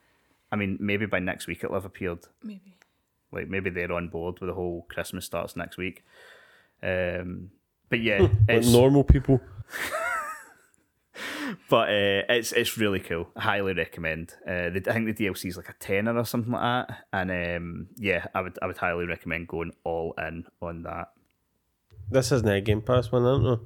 I mean, maybe by next week it'll have appeared. Maybe. Like, maybe they're on board with the whole Christmas starts next week. But yeah, it's like normal people. But it's really cool. I highly recommend. I think the DLC is like a tenner or something like that. And yeah, I would highly recommend going all in on that. This isn't a Game Pass one, isn't it?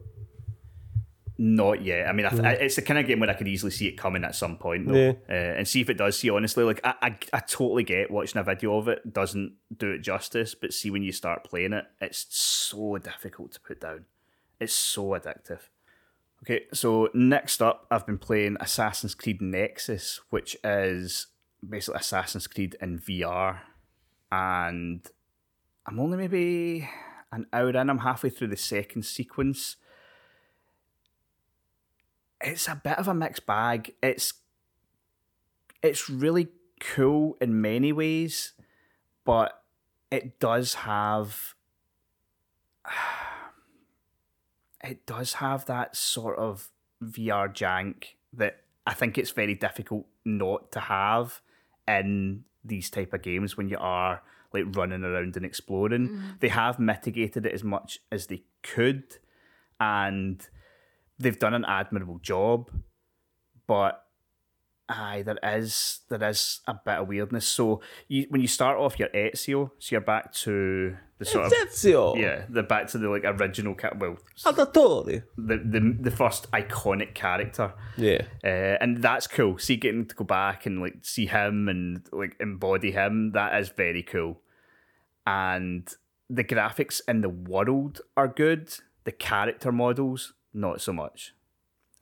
Not yet. I mean, it's the kind of game where I could easily see it coming at some point, though, yeah. And see if it does. See, honestly, like I totally get watching a video of it doesn't do it justice, but see when you start playing it, it's so difficult to put down. It's so addictive. Okay, so next up, I've been playing Assassin's Creed Nexus, which is basically Assassin's Creed in VR, and I'm only maybe an hour in. I'm halfway through the second sequence. It's a bit of a mixed bag. It's really cool in many ways, but it does have that sort of VR jank that I think it's very difficult not to have in these type of games when you are like running around and exploring. Mm. They have mitigated it as much as they could, and they've done an admirable job, but there is a bit of weirdness. So when you start off, you're Ezio, so you're back to the sort of Ezio. Yeah, they're back to the like original the first iconic character. Yeah, and that's cool. See, getting to go back and like see him and like embody him, that is very cool. And the graphics in the world are good. The character models, not so much.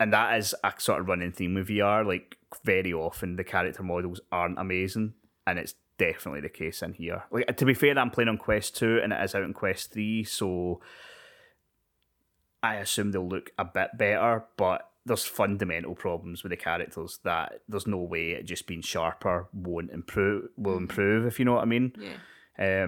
And that is a sort of running theme with VR. Like, very often the character models aren't amazing, and it's definitely the case in here. Like, to be fair, I'm playing on Quest 2 and it is out in Quest 3, so I assume they'll look a bit better, but there's fundamental problems with the characters that there's no way it just being sharper will improve, if you know what I mean. Yeah.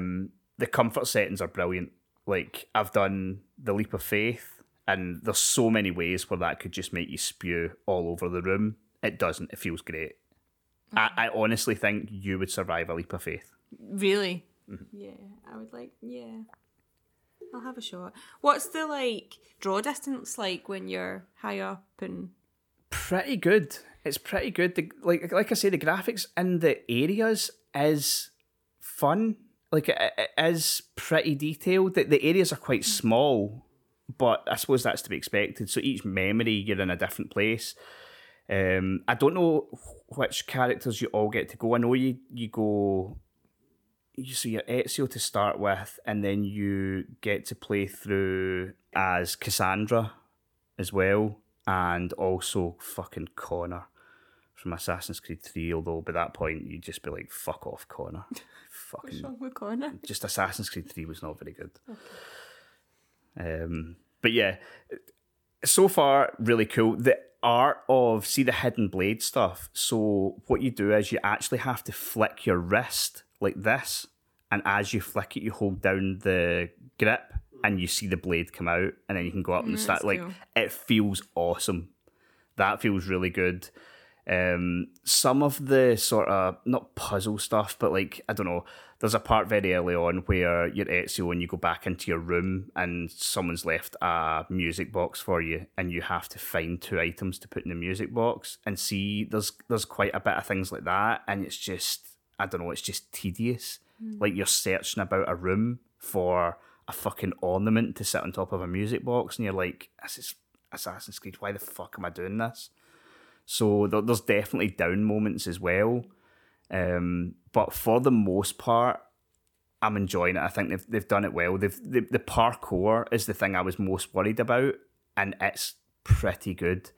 The comfort settings are brilliant. Like, I've done the leap of faith, and there's so many ways where that could just make you spew all over the room. It doesn't. It feels great. Mm-hmm. I honestly think you would survive a leap of faith. Really? Mm-hmm. Yeah, I would like, yeah. I'll have a shot. What's the, like, draw distance like when you're high up and... Pretty good. It's pretty good. Like I say, the graphics in the areas is fun. Like, it is pretty detailed. The areas are quite small, but I suppose that's to be expected. So each memory, you're in a different place. I don't know which characters you all get to go. I know you go, so you're Ezio to start with, and then you get to play through as Cassandra as well, and also fucking Connor from Assassin's Creed 3, although by that point you'd just be like, fuck off, Connor. Fucking, what's wrong with Connor? Just Assassin's Creed 3 was not very good. Okay. But yeah, so far really cool. The art of, see, the hidden blade stuff. So what you do is you actually have to flick your wrist like this, and as you flick it, you hold down the grip and you see the blade come out, and then you can go up and start. Like, cool. It feels awesome. That feels really good. Some of the sort of, not puzzle stuff, but like, I don't know, there's a part very early on where you're Ezio and you go back into your room and someone's left a music box for you and you have to find 2 items to put in the music box. And see, there's quite a bit of things like that, and it's just, I don't know, it's just tedious. Like, you're searching about a room for a fucking ornament to sit on top of a music box, and you're like, this is Assassin's Creed, why the fuck am I doing this? So there's definitely down moments as well. But for the most part, I'm enjoying it. I think they've done it well. The parkour is the thing I was most worried about, and it's pretty good.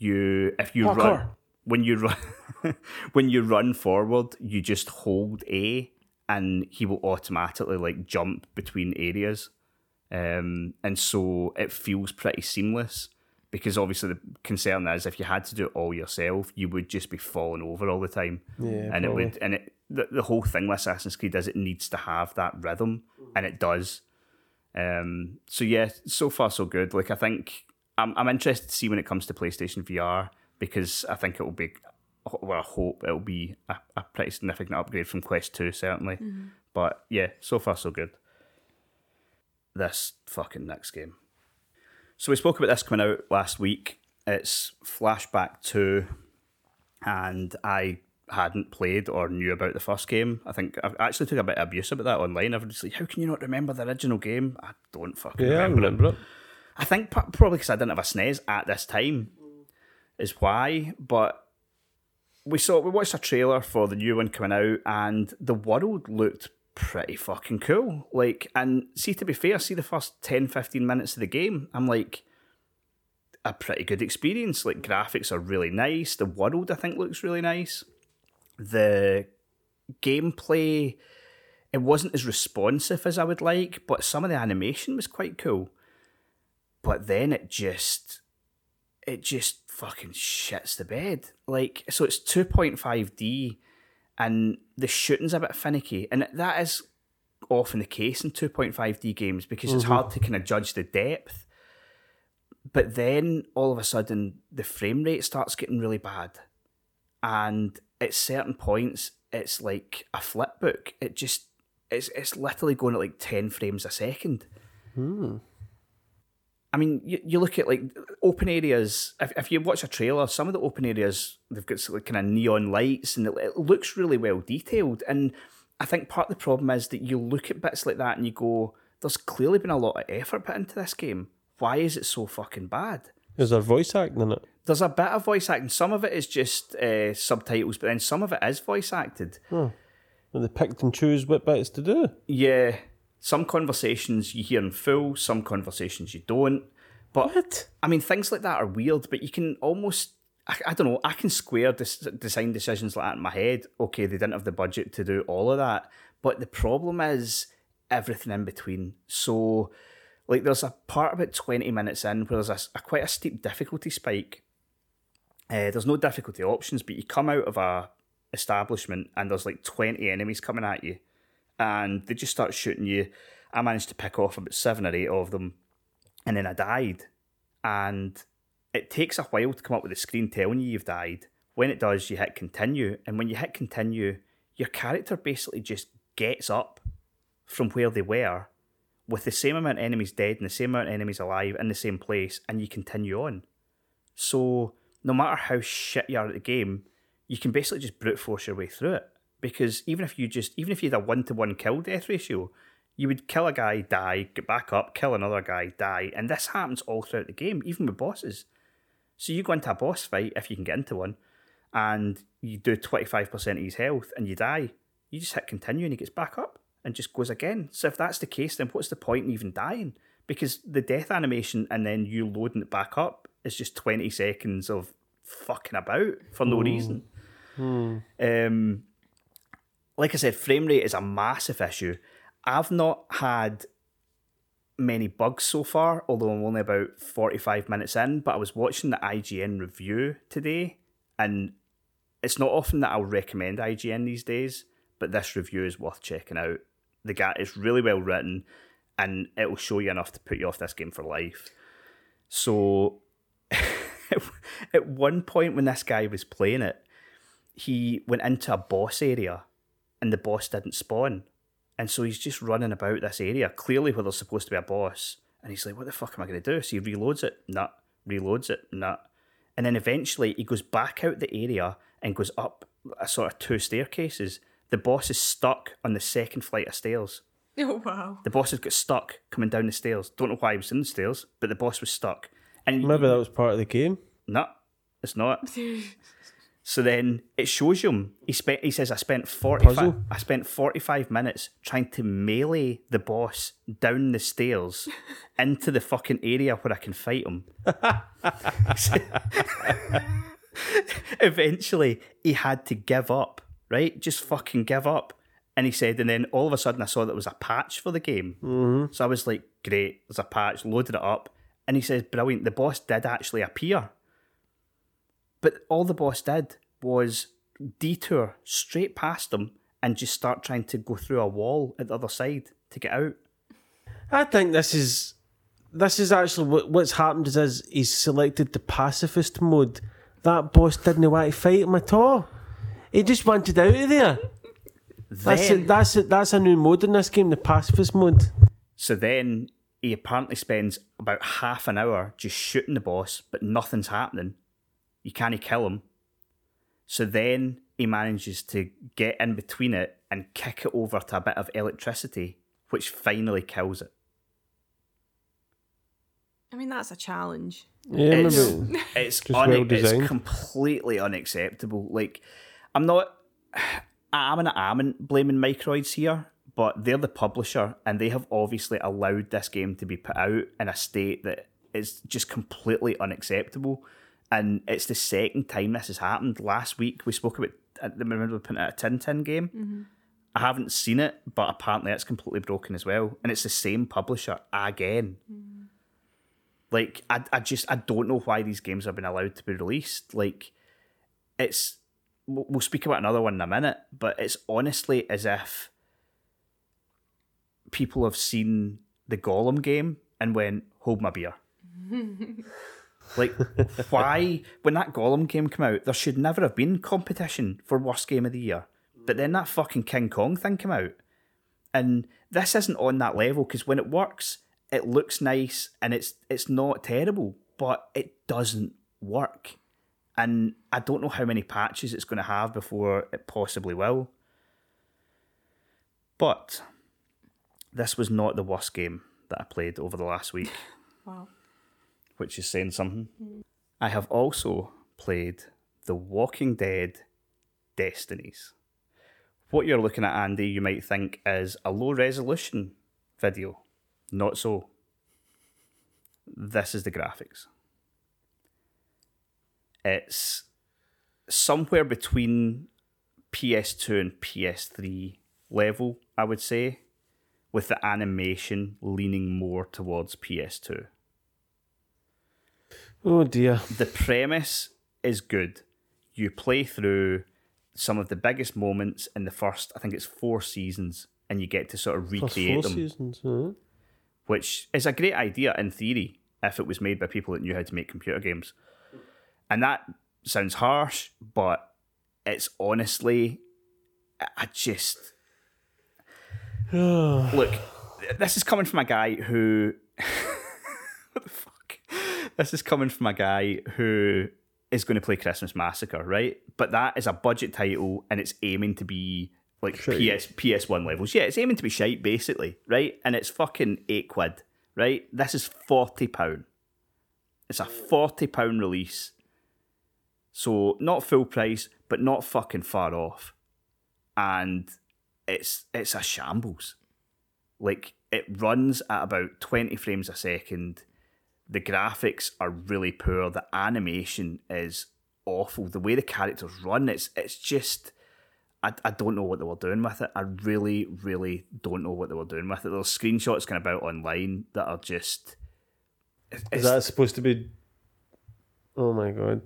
When you run forward, you just hold A, and he will automatically like jump between areas, and so it feels pretty seamless. Because obviously the concern is if you had to do it all yourself, you would just be falling over all the time. Yeah, and probably. The whole thing with Assassin's Creed is it needs to have that rhythm, and it does. So yeah, so far so good. Like, I think I'm interested to see when it comes to PlayStation VR, because I think it will be, well, I hope it'll be a pretty significant upgrade from Quest 2, certainly. Mm-hmm. But yeah, so far so good. This fucking next game. So we spoke about this coming out last week. It's Flashback 2, and I hadn't played or knew about the first game. I think I actually took a bit of abuse about that online. Everybody's like, how can you not remember the original game? I don't fucking remember it. I think probably because I didn't have a SNES at this time is why, but we watched a trailer for the new one coming out, and the world looked pretty fucking cool. Like, and to be fair, the first 10-15 minutes of the game, I'm like, a pretty good experience. Like, graphics are really nice, the world I think looks really nice, the gameplay, it wasn't as responsive as I would like, but some of the animation was quite cool. But then it just fucking shits the bed. Like, so it's 2.5D, and the shooting's a bit finicky, and that is often the case in 2.5D games because it's hard to kind of judge the depth. But then all of a sudden, the frame rate starts getting really bad, and at certain points, it's like a flip book. It just it's literally going at like 10 frames a second. Mm. I mean, you look at, like, open areas. If you watch a trailer, some of the open areas, they've got sort of kind of neon lights, and it looks really well detailed. And I think part of the problem is that you look at bits like that and you go, there's clearly been a lot of effort put into this game. Why is it so fucking bad? Is there voice acting in it? There's a bit of voice acting. Some of it is just subtitles, but then some of it is voice acted. Hmm. Well, they picked and chose what bits to do. Yeah. Some conversations you hear in full, some conversations you don't. But what? I mean, things like that are weird, but you can almost, I don't know, I can square design decisions like that in my head. Okay, they didn't have the budget to do all of that. But the problem is everything in between. So, like, there's a part about 20 minutes in where there's a quite a steep difficulty spike. There's no difficulty options, but you come out of a establishment and there's like 20 enemies coming at you. And they just start shooting you. I managed to pick off about 7 or 8 of them, and then I died. And it takes a while to come up with a screen telling you've died. When it does, you hit continue. And when you hit continue, your character basically just gets up from where they were with the same amount of enemies dead and the same amount of enemies alive in the same place, and you continue on. So no matter how shit you are at the game, you can basically just brute force your way through it. Because even if you had a 1-to-1 kill death ratio, you would kill a guy, die, get back up, kill another guy, die. And this happens all throughout the game, even with bosses. So you go into a boss fight, if you can get into one, and you do 25% of his health and you die. You just hit continue and he gets back up and just goes again. So if that's the case, then what's the point in even dying? Because the death animation and then you loading it back up is just 20 seconds of fucking about for no reason. Like I said, frame rate is a massive issue. I've not had many bugs so far, although I'm only about 45 minutes in, but I was watching the IGN review today, and it's not often that I'll recommend IGN these days, but this review is worth checking out. The guy is really well written, and it'll show you enough to put you off this game for life. So at one point when this guy was playing it, he went into a boss area and the boss didn't spawn. And so he's just running about this area, clearly where there's supposed to be a boss. And he's like, what the fuck am I going to do? So he reloads it. Nah. Reloads it. Nah. And then eventually he goes back out the area and goes up a sort of two staircases. The boss is stuck on the second flight of stairs. Oh, wow. The boss has got stuck coming down the stairs. Don't know why he was in the stairs, but the boss was stuck. And maybe that was part of the game. No, it's not. So then it shows him. He says, I spent 45 minutes trying to melee the boss down the stairs into the fucking area where I can fight him. Eventually, he had to give up, right? Just fucking give up. And he said, and then all of a sudden I saw that there was a patch for the game. Mm-hmm. So I was like, great, there's a patch, loaded it up. And he says, brilliant, the boss did actually appear. But all the boss did was detour straight past him and just start trying to go through a wall at the other side to get out. I think this is actually what's happened is he's selected the pacifist mode. That boss didn't want to fight him at all. He just wanted out of there. That's a new mode in this game, the pacifist mode. So then he apparently spends about half an hour just shooting the boss, but nothing's happening. You can't kill him. So then he manages to get in between it and kick it over to a bit of electricity, which finally kills it. I mean, that's a challenge. Yeah, it's completely unacceptable. Like, I am blaming Microids here, but they're the publisher and they have obviously allowed this game to be put out in a state that is just completely unacceptable. And it's the second time this has happened. Last week we spoke about, I remember we put out a Tintin game. Mm-hmm. I haven't seen it, but apparently it's completely broken as well. And it's the same publisher again. Mm-hmm. Like, I don't know why these games have been allowed to be released. Like, it's... We'll speak about another one in a minute, but it's honestly as if people have seen the Gollum game and went, hold my beer. Like, why? When that Gollum game came out, there should never have been competition for worst game of the year. But then that fucking King Kong thing came out. And this isn't on that level, because when it works, it looks nice and it's not terrible, but it doesn't work. And I don't know how many patches it's going to have before it possibly will. But this was not the worst game that I played over the last week. Wow. Which is saying something. Mm. I have also played The Walking Dead Destinies. What you're looking at, Andy, you might think is a low-resolution video. Not so. This is the graphics. It's somewhere between PS2 and PS3 level, I would say, with the animation leaning more towards PS2. Oh dear. The premise is good. You play through some of the biggest moments in the first, I think it's 4 seasons, and you get to sort of recreate them. 4 seasons, huh? Which is a great idea in theory, if it was made by people that knew how to make computer games. And that sounds harsh, but it's honestly, I just... Look, this is coming from a guy who... What the fuck? This is coming from a guy who is going to play Christmas Massacre, right? But that is a budget title, and it's aiming to be like PS1 levels. Yeah, it's aiming to be shite, basically, right? And it's fucking £8, right? This is £40. It's a £40 release. So not full price, but not fucking far off. And it's a shambles. Like, it runs at about 20 frames a second. The graphics are really poor. The animation is awful. The way the characters run, it's just... I don't know what they were doing with it. I really, really don't know what they were doing with it. There's screenshots kind of about online that are just... Is that supposed to be... Oh my God.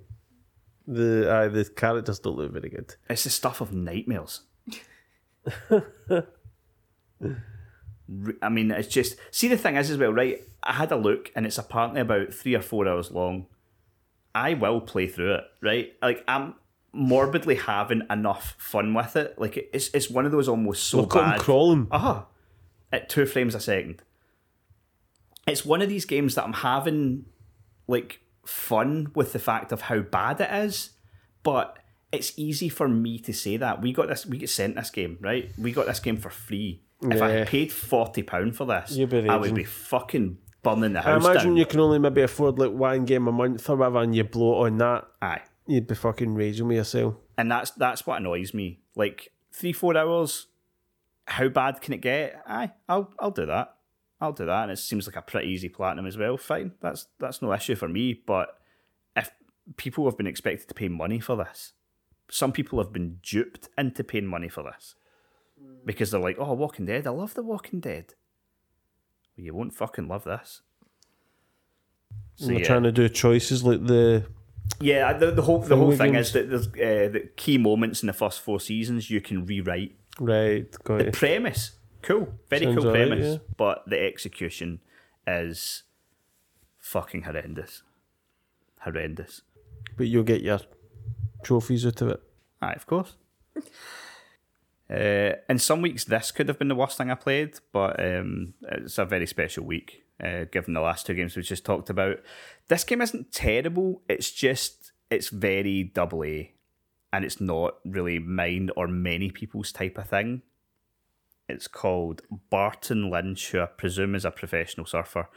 The characters don't look very good. It's the stuff of nightmares. I mean, it's just... See, the thing is as well, right? I had a look, and it's apparently about 3 or 4 hours long. I will play through it, right? Like, I'm morbidly having enough fun with it. Like, it's one of those almost so look bad... Look at him crawling. Uh-huh. At 2 frames a second. It's one of these games that I'm having, like, fun with the fact of how bad it is, but it's easy for me to say that. We get sent this game, right? We got this game for free. Yeah. If I had paid £40 for this, I would be fucking burning the house down. I imagine you can only maybe afford like one game a month or whatever, and you blow it on that. Aye. You'd be fucking raging with yourself. And that's what annoys me. Like, 3-4 hours, how bad can it get? Aye, I'll do that. I'll do that, and it seems like a pretty easy platinum as well. Fine, that's no issue for me, but if people have been expected to pay money for this, some people have been duped into paying money for this. Because they're like, oh, Walking Dead, I love The Walking Dead. Well, you won't fucking love this. So, they're trying to do choices like the... Yeah, the whole thing is that there's the key moments in the first 4 seasons you can rewrite. Right, got it. The premise, cool. Very sounds cool premise. Right, yeah. But the execution is fucking horrendous. Horrendous. But you'll get your trophies out of it. Aye, of course. In some weeks, this could have been the worst thing I played, but it's a very special week, given the last two games we just talked about. This game isn't terrible, it's just, it's very AA, and it's not really mine or many people's type of thing. It's called Barton Lynch, who I presume is a professional surfer.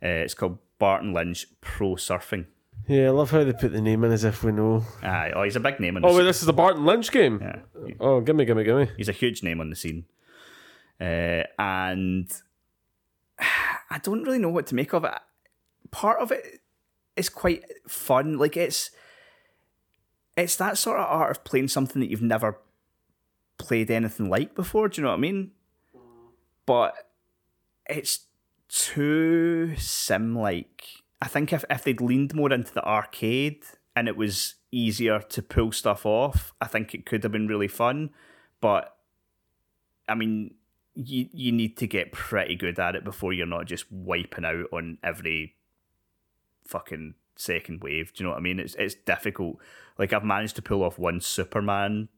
It's called Barton Lynch Pro Surfing. Yeah, I love how they put the name in as if we know. Aye, oh, he's a big name on the scene. Oh, wait, this is the Barton Lynch game? Yeah. Oh, gimme. He's a huge name on the scene. And I don't really know what to make of it. Part of it is quite fun. Like, it's that sort of art of playing something that you've never played anything like before, do you know what I mean? But it's too sim-like. I think if they'd leaned more into the arcade and it was easier to pull stuff off, I think it could have been really fun. But, I mean, you need to get pretty good at it before you're not just wiping out on every fucking second wave. Do you know what I mean? It's difficult. Like, I've managed to pull off one Superman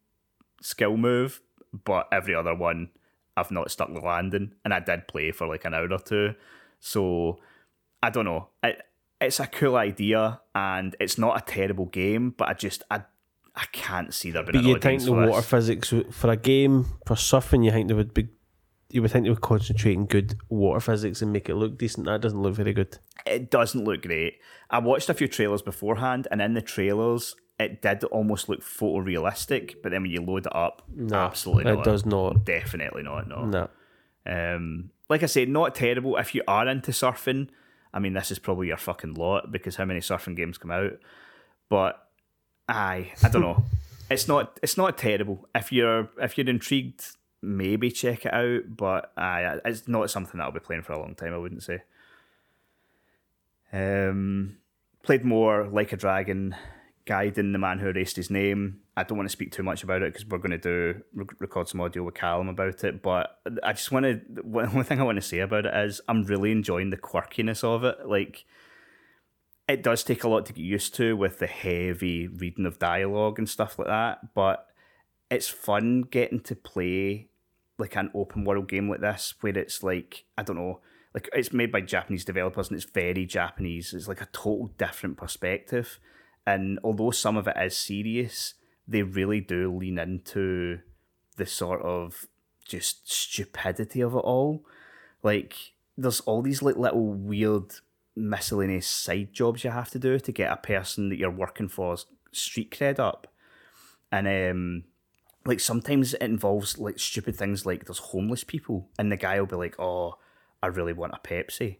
skill move, but every other one, I've not stuck the landing. And I did play for like an hour or two. So, I don't know. It's a cool idea, and it's not a terrible game, but I can't see there being an audience for this. But you think the water physics for a game for surfing, you would think they would concentrate on good water physics and make it look decent. That doesn't look very good. It doesn't look great. I watched a few trailers beforehand, and in the trailers, it did almost look photorealistic. But then when you load it up, absolutely not. It does not. Definitely not. No. Like I say, not terrible if you are into surfing. I mean, this is probably your fucking lot, because how many surfing games come out? But I don't know. It's not terrible. If you're intrigued, maybe check it out. But it's not something that I'll be playing for a long time, I wouldn't say. Played more Like a Dragon, Gaiden, The Man Who Erased His Name. I don't want to speak too much about it because we're going to record some audio with Callum about it, but the only thing I want to say about it is I'm really enjoying the quirkiness of it. Like, it does take a lot to get used to with the heavy reading of dialogue and stuff like that, but it's fun getting to play like an open world game like this where it's like, I don't know, like it's made by Japanese developers and it's very Japanese. It's like a total different perspective. And although some of it is serious, they really do lean into the sort of just stupidity of it all. Like, there's all these like little weird miscellaneous side jobs you have to do to get a person that you're working for's street cred up. And like sometimes it involves like stupid things like there's homeless people and the guy will be like, oh, I really want a Pepsi.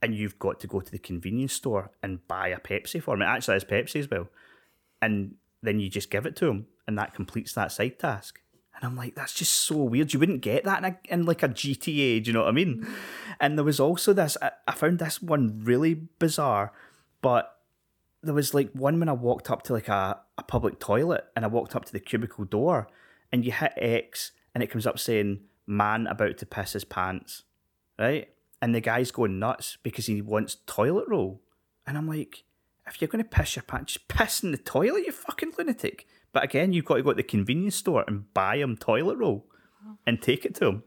And you've got to go to the convenience store and buy a Pepsi for him. It actually has Pepsi as well. And then you just give it to him, and that completes that side task. And I'm like, that's just so weird. You wouldn't get that in like a GTA, do you know what I mean? And there was also this, I found this one really bizarre, but there was like one when I walked up to like a public toilet, and I walked up to the cubicle door, and you hit X, and it comes up saying, man about to piss his pants, right? And the guy's going nuts because he wants toilet roll. And I'm like, if you're going to piss your pants, just piss in the toilet, you fucking lunatic. But again, you've got to go to the convenience store and buy him toilet roll and take it to him.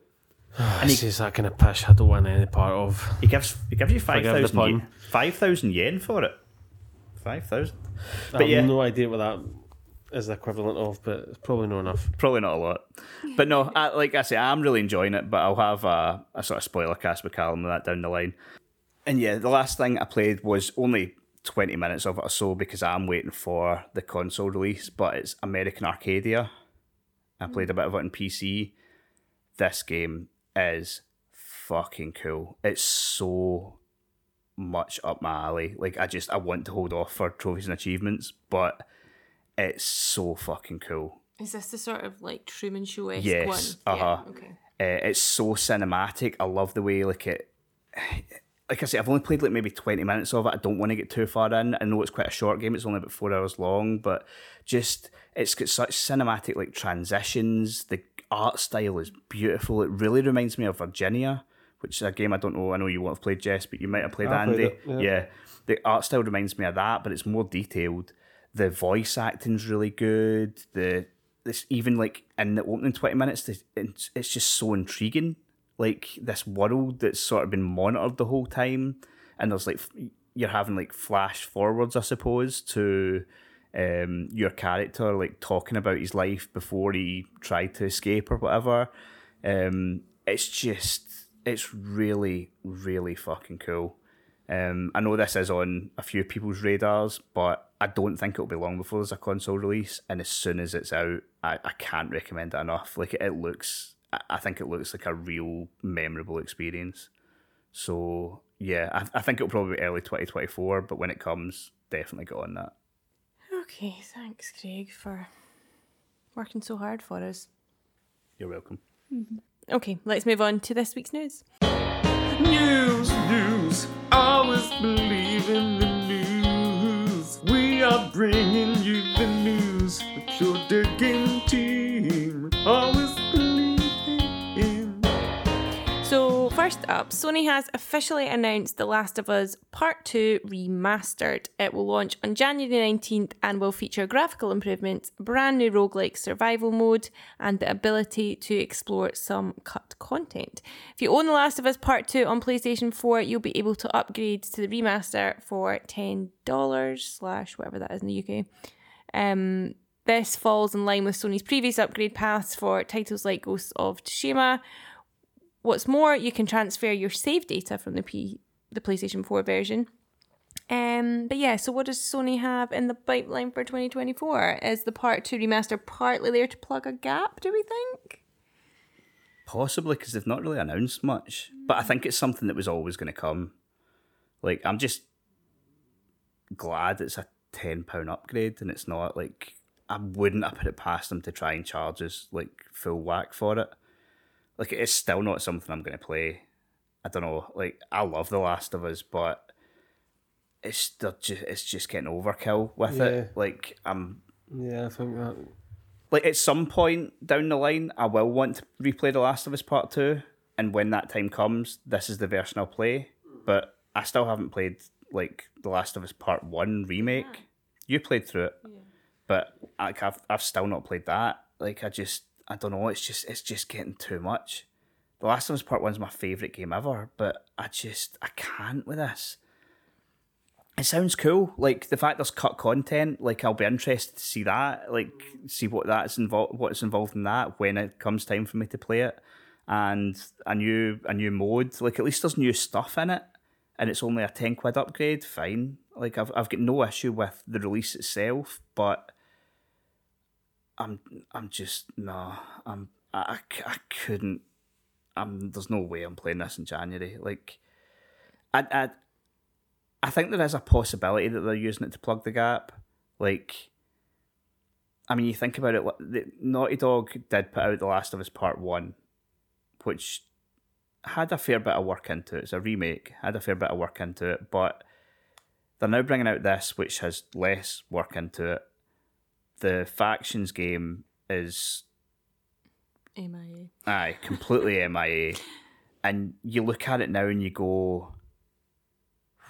And this is that kind of pish I don't want any part of. He gives you 5,000 yen for it. 5,000. I have no idea what that is the equivalent of, but it's probably not enough. Probably not a lot. But no, like I say, I'm really enjoying it, but I'll have a sort of spoiler cast with Callum with that down the line. And yeah, the last thing I played was only 20 minutes of it or so because I'm waiting for the console release, but it's American Arcadia. I played a bit of it on PC. This game is fucking cool. It's so much up my alley. Like, I want to hold off for trophies and achievements, but it's so fucking cool. Is this the sort of, like, Truman Show-esque one? Yes, uh-huh. Yeah, okay. It's so cinematic. I love the way, like, it... Like I say, I've only played, like, maybe 20 minutes of it. I don't want to get too far in. I know it's quite a short game. It's only about 4 hours long, but just... It's got such cinematic, like, transitions. The art style is beautiful. It really reminds me of Virginia, which is a game I don't know. I know you won't have played, Jess, but you might have played Andy. Yeah. The art style reminds me of that, but it's more detailed. The voice acting's really good. This even like in the opening 20 minutes, it's just so intriguing. Like this world that's sort of been monitored the whole time, and there's like you're having like flash forwards, I suppose, to your character like talking about his life before he tried to escape or whatever. It's really, really fucking cool. I know this is on a few people's radars, but I don't think it'll be long before there's a console release, and as soon as it's out, I can't recommend it enough. Like I think it looks like a real memorable experience. So yeah, I think it'll probably be early 2024, but when it comes, definitely get on that. Okay, thanks Greg for working so hard for us. You're welcome. Mm-hmm. Okay, let's move on to this week's news. News, always believe in the news. We are bringing you the news. The Pure Dead Gaming team, always believing in. So first up, Sony has officially announced The Last of Us Part 2 Remastered. It will launch on January 19th and will feature graphical improvements, brand new roguelike survival mode, and the ability to explore some cut content. If you own The Last of Us Part 2 on PlayStation 4, you'll be able to upgrade to the remaster for $10 / whatever that is in the UK. This falls in line with Sony's previous upgrade paths for titles like Ghosts of Tsushima. What's more, you can transfer your save data from the PlayStation 4 version. But yeah, so what does Sony have in the pipeline for 2024? Is the Part 2 remaster partly there to plug a gap, do we think? Possibly, because they've not really announced much. But I think it's something that was always going to come. Like, I'm just glad it's a £10 upgrade and it's not, like, I wouldn't have put it past them to try and charge us, like, full whack for it. Like, it's still not something I'm going to play. I don't know. Like, I love The Last of Us, but it's just getting overkill with it. Like, I think that... Like, at some point down the line, I will want to replay The Last of Us Part 2, and when that time comes, this is the version I'll play. But I still haven't played, like, The Last of Us Part 1 remake. Yeah. You played through it. Yeah. But, like, I've still not played that. Like, I don't know, it's just getting too much. The Last of Us Part 1's my favourite game ever, but I can't with this. It sounds cool. Like, the fact there's cut content, like, I'll be interested to see that, like, see what's involved in that when it comes time for me to play it. And a new mode, like, at least there's new stuff in it, and it's only a £10 upgrade, fine. Like, I've got no issue with the release itself, but... there's no way I'm playing this in January. Like, I think there is a possibility that they're using it to plug the gap. Like, I mean, you think about it, Naughty Dog did put out The Last of Us Part 1, which had a fair bit of work into it. It's a remake, had a fair bit of work into it, but they're now bringing out this, which has less work into it. The Factions game is MIA. Aye, completely MIA. And you look at it now and you go,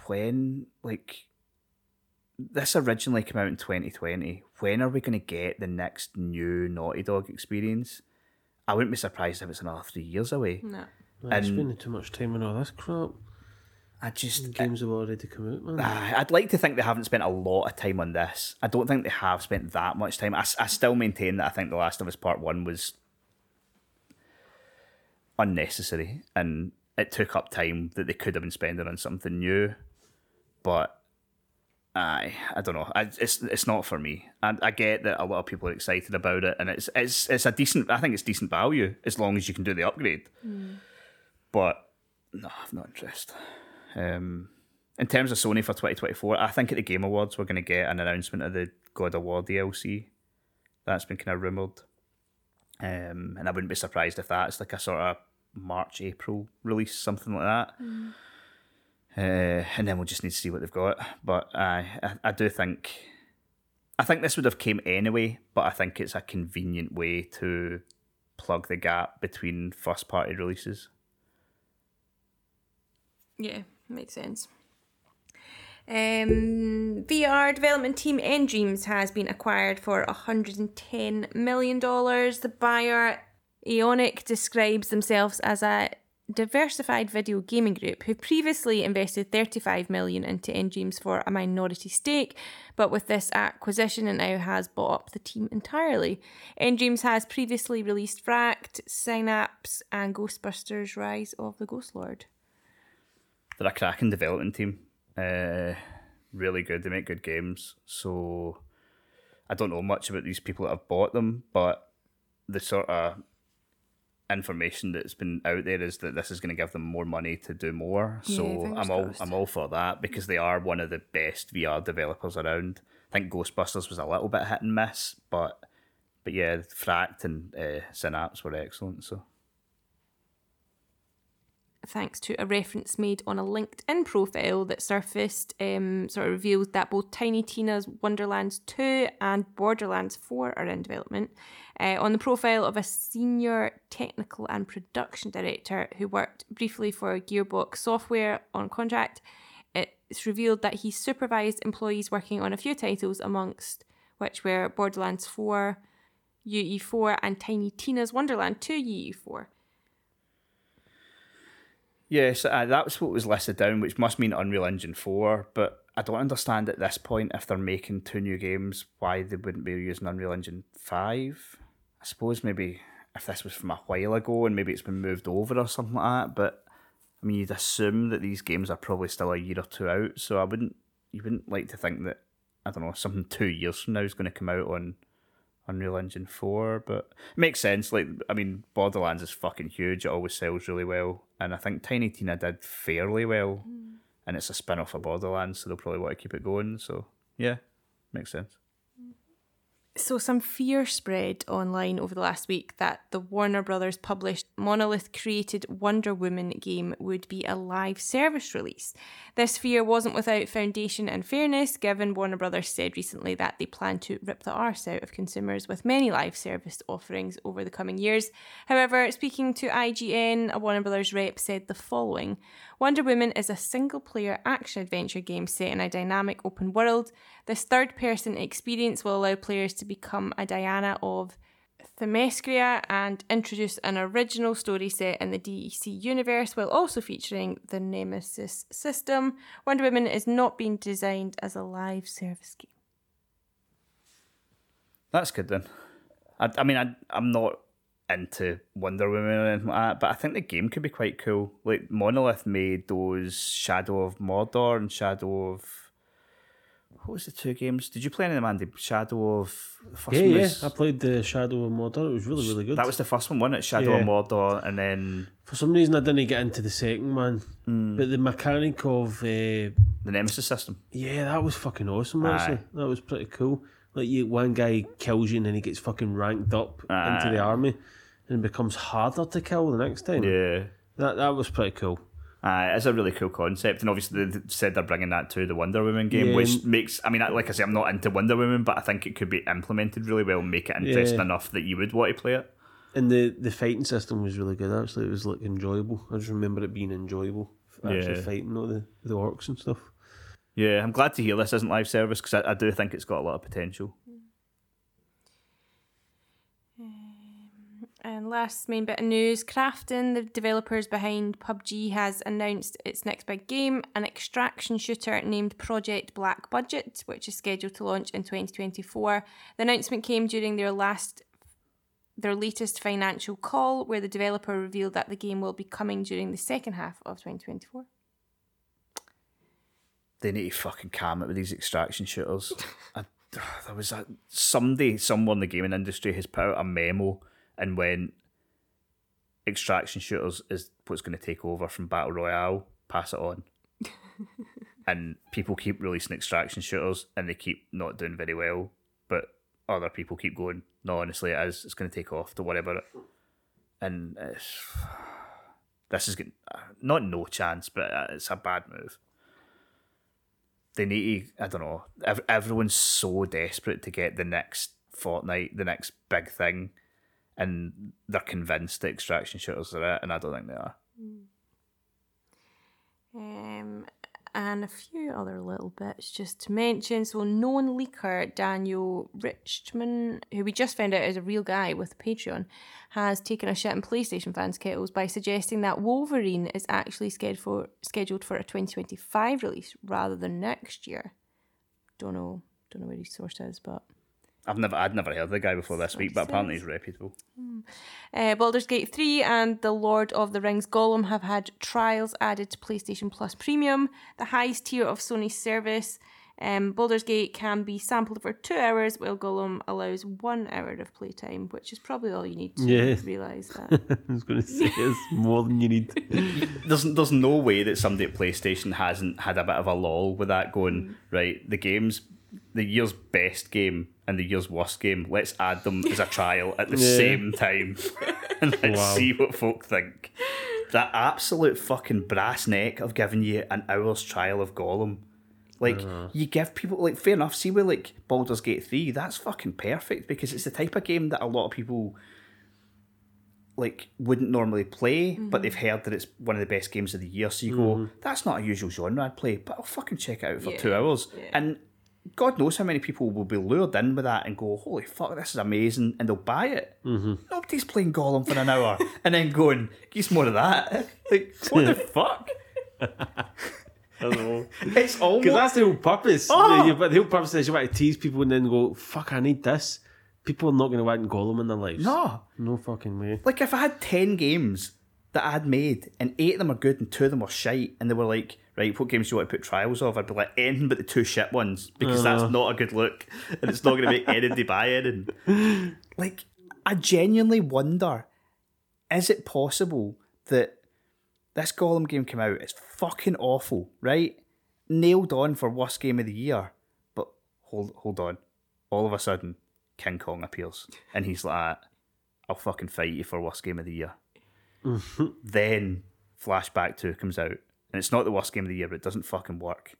when, like, this originally came out in 2020. When are we going to get the next new Naughty Dog experience? I wouldn't be surprised if it's another 3 years away. No. I'm spending too much time on all this crap. Games have already come out, man. I'd like to think they haven't spent a lot of time on this. I don't think they have spent that much time. I still maintain that I think The Last of Us Part 1 was unnecessary and it took up time that they could have been spending on something new. But I don't know. It's not for me. I get that a lot of people are excited about it and it's a decent, I think it's decent value as long as you can do the upgrade. Mm. But no, I've no interest. In terms of Sony for 2024, I think at the Game Awards we're going to get an announcement of the God of War DLC. That's been kind of rumoured. And I wouldn't be surprised if that's like a sort of March, April release, something like that. Mm. And then we'll just need to see what they've got. But I do think... I think this would have came anyway, but I think it's a convenient way to plug the gap between first-party releases. Yeah. Makes sense. VR development team N-Dreams has been acquired for $110 million. The buyer, Ionic, describes themselves as a diversified video gaming group who previously invested $35 million into N-Dreams for a minority stake, but with this acquisition it now has bought up the team entirely. N-Dreams has previously released Fract, Synapse and Ghostbusters Rise of the Ghost Lord. They're a cracking development team. Really good. They make good games. So I don't know much about these people that have bought them, but the sort of information that's been out there is that this is going to give them more money to do more. Yeah, so I'm all for that because they are one of the best VR developers around. I think Ghostbusters was a little bit hit and miss, but yeah, Fract and Synapse were excellent. So. Thanks to a reference made on a LinkedIn profile that surfaced, sort of revealed that both Tiny Tina's Wonderlands 2 and Borderlands 4 are in development. On the profile of a senior technical and production director who worked briefly for Gearbox Software on contract, it's revealed that he supervised employees working on a few titles, amongst which were Borderlands 4, UE4 and Tiny Tina's Wonderland 2 UE4. Yes, that was what was listed down, which must mean Unreal Engine 4, but I don't understand at this point if they're making two new games why they wouldn't be using Unreal Engine 5. I suppose maybe if this was from a while ago and maybe it's been moved over or something like that, but I mean, you'd assume that these games are probably still a year or two out, so you wouldn't like to think that, I don't know, something 2 years from now is going to come out on Unreal Engine 4, but it makes sense. Like, I mean, Borderlands is fucking huge. It always sells really well. And I think Tiny Tina did fairly well. Mm. And it's a spin-off of Borderlands, so they'll probably want to keep it going. So, yeah, makes sense. So some fear spread online over the last week that the Warner Brothers published Monolith-created Wonder Woman game would be a live service release. This fear wasn't without foundation and fairness, given Warner Brothers said recently that they plan to rip the arse out of consumers with many live service offerings over the coming years. However, speaking to IGN, a Warner Brothers rep said the following: Wonder Woman is a single-player action-adventure game set in a dynamic open world. This third-person experience will allow players to become a Diana of Themyscira and introduce an original story set in the DC universe while also featuring the Nemesis system. Wonder Woman is not being designed as a live service game. That's good then. I mean, I'm not into Wonder Woman or anything like that, but I think the game could be quite cool. Like, Monolith made those Shadow of Mordor and Shadow of... What was the two games? Did you play any of them, Andy? Shadow of... The first one was... I played the Shadow of Mordor. It was really, really good. That was the first one, wasn't it? Shadow of Mordor, and then... For some reason, I didn't get into the second one. Mm. But the mechanic of... The Nemesis system. Yeah, that was fucking awesome, actually. Aye. That was pretty cool. Like, one guy kills you and then he gets fucking ranked up into the army and becomes harder to kill the next time. Yeah. That was pretty cool. It's a really cool concept, and obviously they said they're bringing that to the Wonder Woman game, which makes, I mean, like I say, I'm not into Wonder Woman, but I think it could be implemented really well and make it interesting enough that you would want to play it. And the fighting system was really good, actually. It was, like, enjoyable. I just remember it being enjoyable, actually fighting all the orcs and stuff. Yeah, I'm glad to hear this isn't live service, because I do think it's got a lot of potential. And last main bit of news, Krafton, the developers behind PUBG, has announced its next big game, an extraction shooter named Project Black Budget, which is scheduled to launch in 2024. The announcement came during their latest financial call, where the developer revealed that the game will be coming during the second half of 2024. They need to fucking calm it with these extraction shooters. There was someone in the gaming industry has put out a memo and went, extraction shooters is what's going to take over from Battle Royale, pass it on. And people keep releasing extraction shooters and they keep not doing very well, but other people keep going, no, honestly, it is. It's going to take off. Don't worry about it. And this is getting, not no chance, but it's a bad move. They need to, I don't know, everyone's so desperate to get the next Fortnite, the next big thing, and they're convinced that extraction shooters are it, and I don't think they are. And a few other little bits just to mention. So, known leaker Daniel Richman, who we just found out is a real guy with Patreon, has taken a shit in PlayStation fans' kettles by suggesting that Wolverine is actually scheduled for a 2025 release rather than next year. Don't know where his source is, but... I'd never heard of the guy before this week, but apparently he's reputable. Baldur's Gate 3 and The Lord of the Rings Gollum have had trials added to PlayStation Plus Premium, the highest tier of Sony's service. Baldur's Gate can be sampled for 2 hours, while Gollum allows 1 hour of playtime, which is probably all you need to realise that. I was going to say, it's more than you need. There's no way that somebody at PlayStation hasn't had a bit of a lull with that going, right, the game's the year's best game and the year's worst game, let's add them as a trial at the same time and let's see what folk think. That absolute fucking brass neck of giving you an hour's trial of Gollum. Like, you give people, like, fair enough, see where, like, Baldur's Gate 3, that's fucking perfect because it's the type of game that a lot of people, like, wouldn't normally play, but they've heard that it's one of the best games of the year, so you go, that's not a usual genre I'd play, but I'll fucking check it out for 2 hours. Yeah. And God knows how many people will be lured in with that and go, holy fuck, this is amazing, and they'll buy it. Nobody's playing Gollum for an hour and then going, get more of that. Like, what the fuck? It's almost... Because that's the whole purpose. The whole purpose is you want to tease people and then go, fuck, I need this. People are not going to want Gollum in their lives. No. No fucking way. Like, if I had 10 games that I'd made and 8 of them are good and 2 of them are shite and they were like, right, what games do you want to put trials of? I'd be like, anything but the 2 shit ones because that's not a good look and it's not going to make anybody buy it. And, like, I genuinely wonder, is it possible that this Gollum game came out, it's fucking awful, right? Nailed on for worst game of the year. But hold on. All of a sudden, King Kong appears and he's like, I'll fucking fight you for worst game of the year. Then Flashback 2 comes out. And it's not the worst game of the year, but it doesn't fucking work.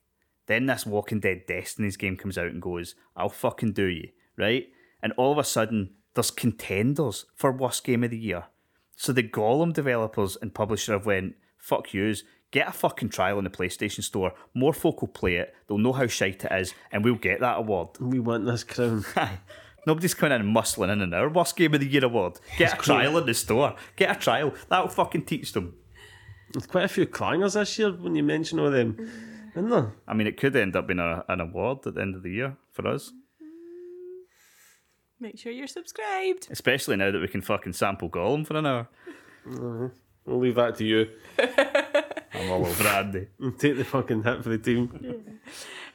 Then this Walking Dead Destinies game comes out and goes, I'll fucking do you, right? And all of a sudden, there's contenders for worst game of the year. So the Gollum developers and publisher have went, fuck yous, get a fucking trial in the PlayStation Store, more folk will play it, they'll know how shite it is, and we'll get that award. We want this crown. Nobody's coming in muscling in an hour, worst game of the year award. Get a trial in the store. Get a trial. That'll fucking teach them. There's quite a few clangers this year when you mention all them, isn't there? I mean, it could end up being an award at the end of the year for us. Make sure you're subscribed. Especially now that we can fucking sample Gollum for an hour. We'll leave that to you. I'm all over Andy. Take the fucking hit for the team.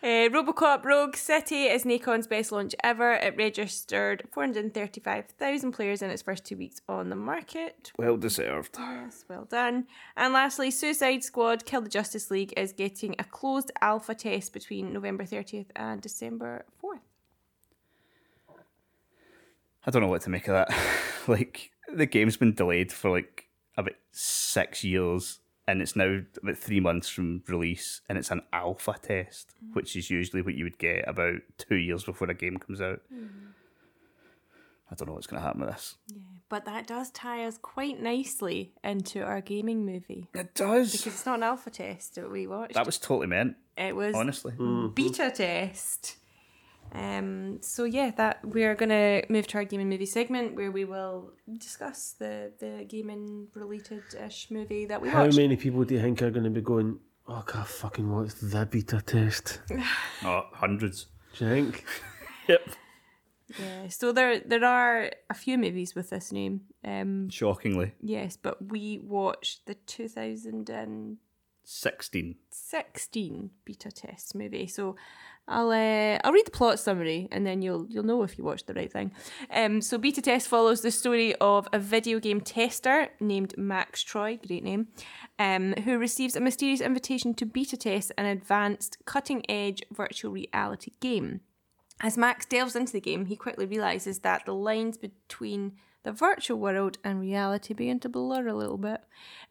Robocop Rogue City is Nakon's best launch ever. It registered 435,000 players in its first 2 weeks on the market. Well deserved. Yes, well done. And lastly, Suicide Squad Kill the Justice League is getting a closed alpha test between November 30th and December 4th. I don't know what to make of that. Like, the game's been delayed for like about 6 years. And it's now about 3 months from release, and it's an alpha test, which is usually what you would get about 2 years before a game comes out. I don't know what's going to happen with this. Yeah, But that does tie us quite nicely into our gaming movie. It does. Because it's not an alpha test that we watched. That was totally meant. It was honestly beta test. So yeah, that we are going to move to our gaming movie segment where we will discuss the gaming related-ish movie that we watched. How many people do you think are going to be going, oh, I fucking watched the beta test? Oh, hundreds. Do you think? Yep. Yeah, so there are a few movies with this name. Shockingly. Yes, but we watched the 2016 beta test movie. So I'll read the plot summary and then you'll know if you watched the right thing. So beta test follows the story of a video game tester named Max Troy, great name, who receives a mysterious invitation to beta test an advanced cutting-edge virtual reality game. As Max delves into the game, he quickly realises that the lines between the virtual world and reality begin to blur a little bit.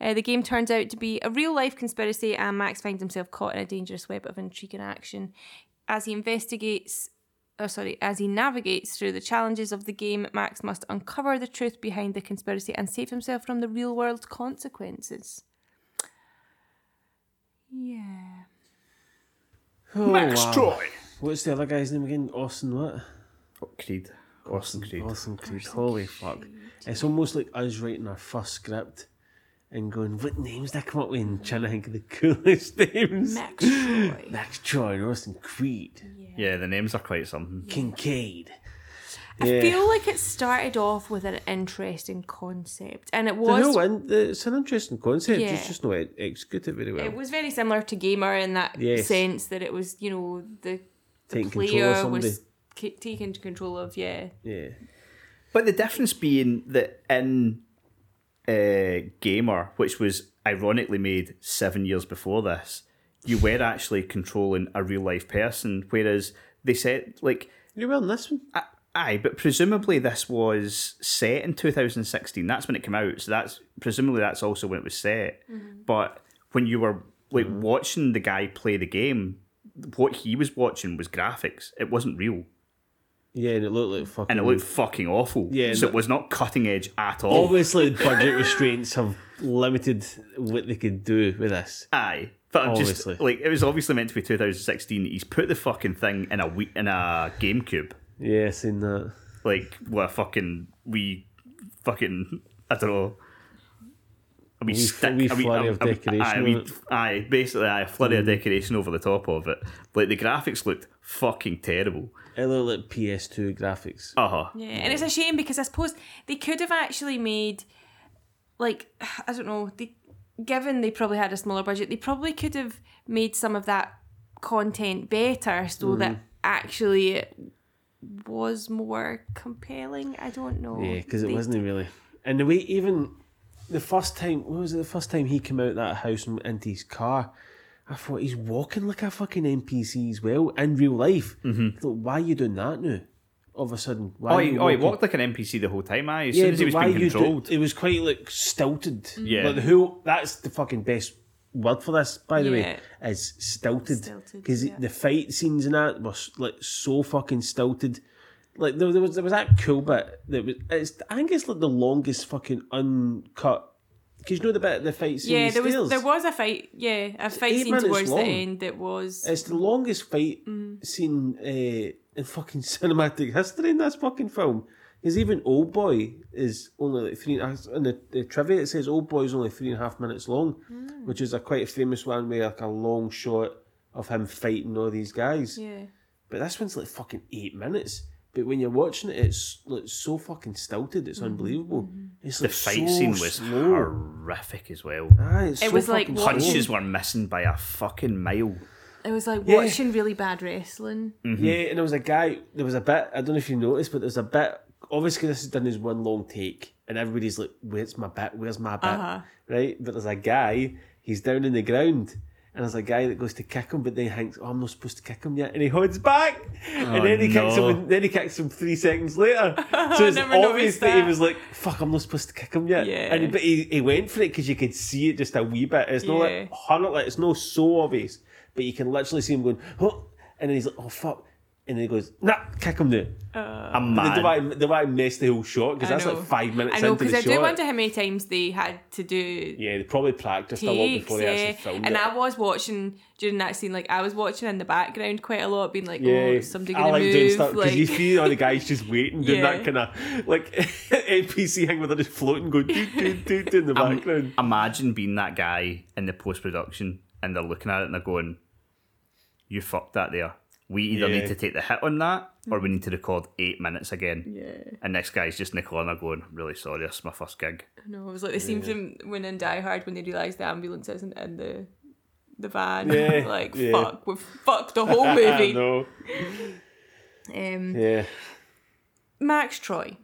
The game turns out to be a real-life conspiracy, and Max finds himself caught in a dangerous web of intrigue and action. As he navigates through the challenges of the game, Max must uncover the truth behind the conspiracy and save himself from the real-world consequences. Yeah. Oh, Max Troy! What's the other guy's name again? Austin what? Oh, Creed. Austin Creed. Holy fuck. It's almost like us writing our first script and going, what names did I come up with? And trying to think of the coolest names. Max Troy, Austin Creed. Yeah, the names are quite something. Kincaid. Yeah. I feel like it started off with an interesting concept, and it was... It's an interesting concept, yeah. It's just not executed very well. It was very similar to Gamer in that sense that it was, you know, the player was taken control of, yeah. But the difference being that in Gamer, which was ironically made 7 years before this, you were actually controlling a real-life person, whereas they said, like... You were in this one. Aye, but presumably this was set in 2016. That's when it came out. So that's also when it was set. Mm-hmm. But when you were like watching the guy play the game, what he was watching was graphics. It wasn't real. Yeah, and it looked like fucking... And it looked fucking awful. Yeah, so it was not cutting edge at all. Obviously, budget restraints have limited what they could do with this. Aye. But I'm just like, it was obviously meant to be 2016. He's put the fucking thing in a GameCube. Yeah, I've seen that. Like, what a fucking, I don't know. I mean, a flurry of decoration over the top of it. Like, the graphics looked fucking terrible. It looked like PS2 graphics. Uh-huh. Yeah, and it's a shame because I suppose they could have actually made, like, I don't know, given they probably had a smaller budget, they probably could have made some of that content better so that actually... was more compelling. I don't know. Yeah, because it wasn't really. And the way, even the first time, what was it? The first time he came out of that house and went into his car, I thought he's walking like a fucking NPC as well in real life. Mm-hmm. I thought, why are you doing that now? All of a sudden, why? He walked like an NPC the whole time. As soon as he was being controlled, it was quite like stilted. Mm-hmm. Yeah, like that's the fucking best word for this, by the way, is stilted, because the fight scenes and that were like so fucking stilted. Like there was that cool bit that was. I think it's like the longest fucking uncut. Because you know the bit of the fight scene. Yeah, there was a fight. Yeah, a fight scene towards the end that was. It's the longest fight scene in fucking cinematic history in this fucking film. Because even Old Boy is only like 3.5... In the trivia, it says Old Boy is only 3.5 minutes long, which is quite a famous one with like a long shot of him fighting all these guys. Yeah. But this one's like fucking 8 minutes. But when you're watching it, it's like so fucking stilted, it's unbelievable. It's like the fight scene was slow. Horrific as well. It was like... Punches were missing by a fucking mile. It was like watching really bad wrestling. Mm-hmm. Yeah, and there was a bit, I don't know if you noticed, but there was a bit... Obviously, this is done as one long take, and everybody's like, where's my bit, right? But there's a guy, he's down in the ground, and there's a guy that goes to kick him, but then he thinks, oh, I'm not supposed to kick him yet, and he holds back, and then he kicks him 3 seconds later. So it's obvious that he was like, fuck, I'm not supposed to kick him yet. Yeah. And he went for it because you could see it just a wee bit. It's not it's not so obvious, but you can literally see him going, oh, and then he's like, oh, fuck. and then he goes, nah, kick him now. I'm mad. Do I mess the whole shot? Because that's like 5 minutes into the shot. I know, because I do wonder how many times they had to do. Yeah, they probably practiced a lot before they actually filmed it. And I was watching during that scene, like I was watching in the background quite a lot, being like, oh, is somebody going to move? I like doing stuff, because you see all the guys just waiting, doing that kind of like NPC thing where they're just floating, going do in the background. Imagine being that guy in the post-production and they're looking at it and they're going, you fucked that there. We either need to take the hit on that, or we need to record 8 minutes again. Yeah. And this guy's just in the corner going, really sorry, that's my first gig. No, it was like the scene from when in Die Hard, when they realised the ambulance isn't in the van. Yeah. Like, fuck, we've fucked the whole movie. I know. Max Troy.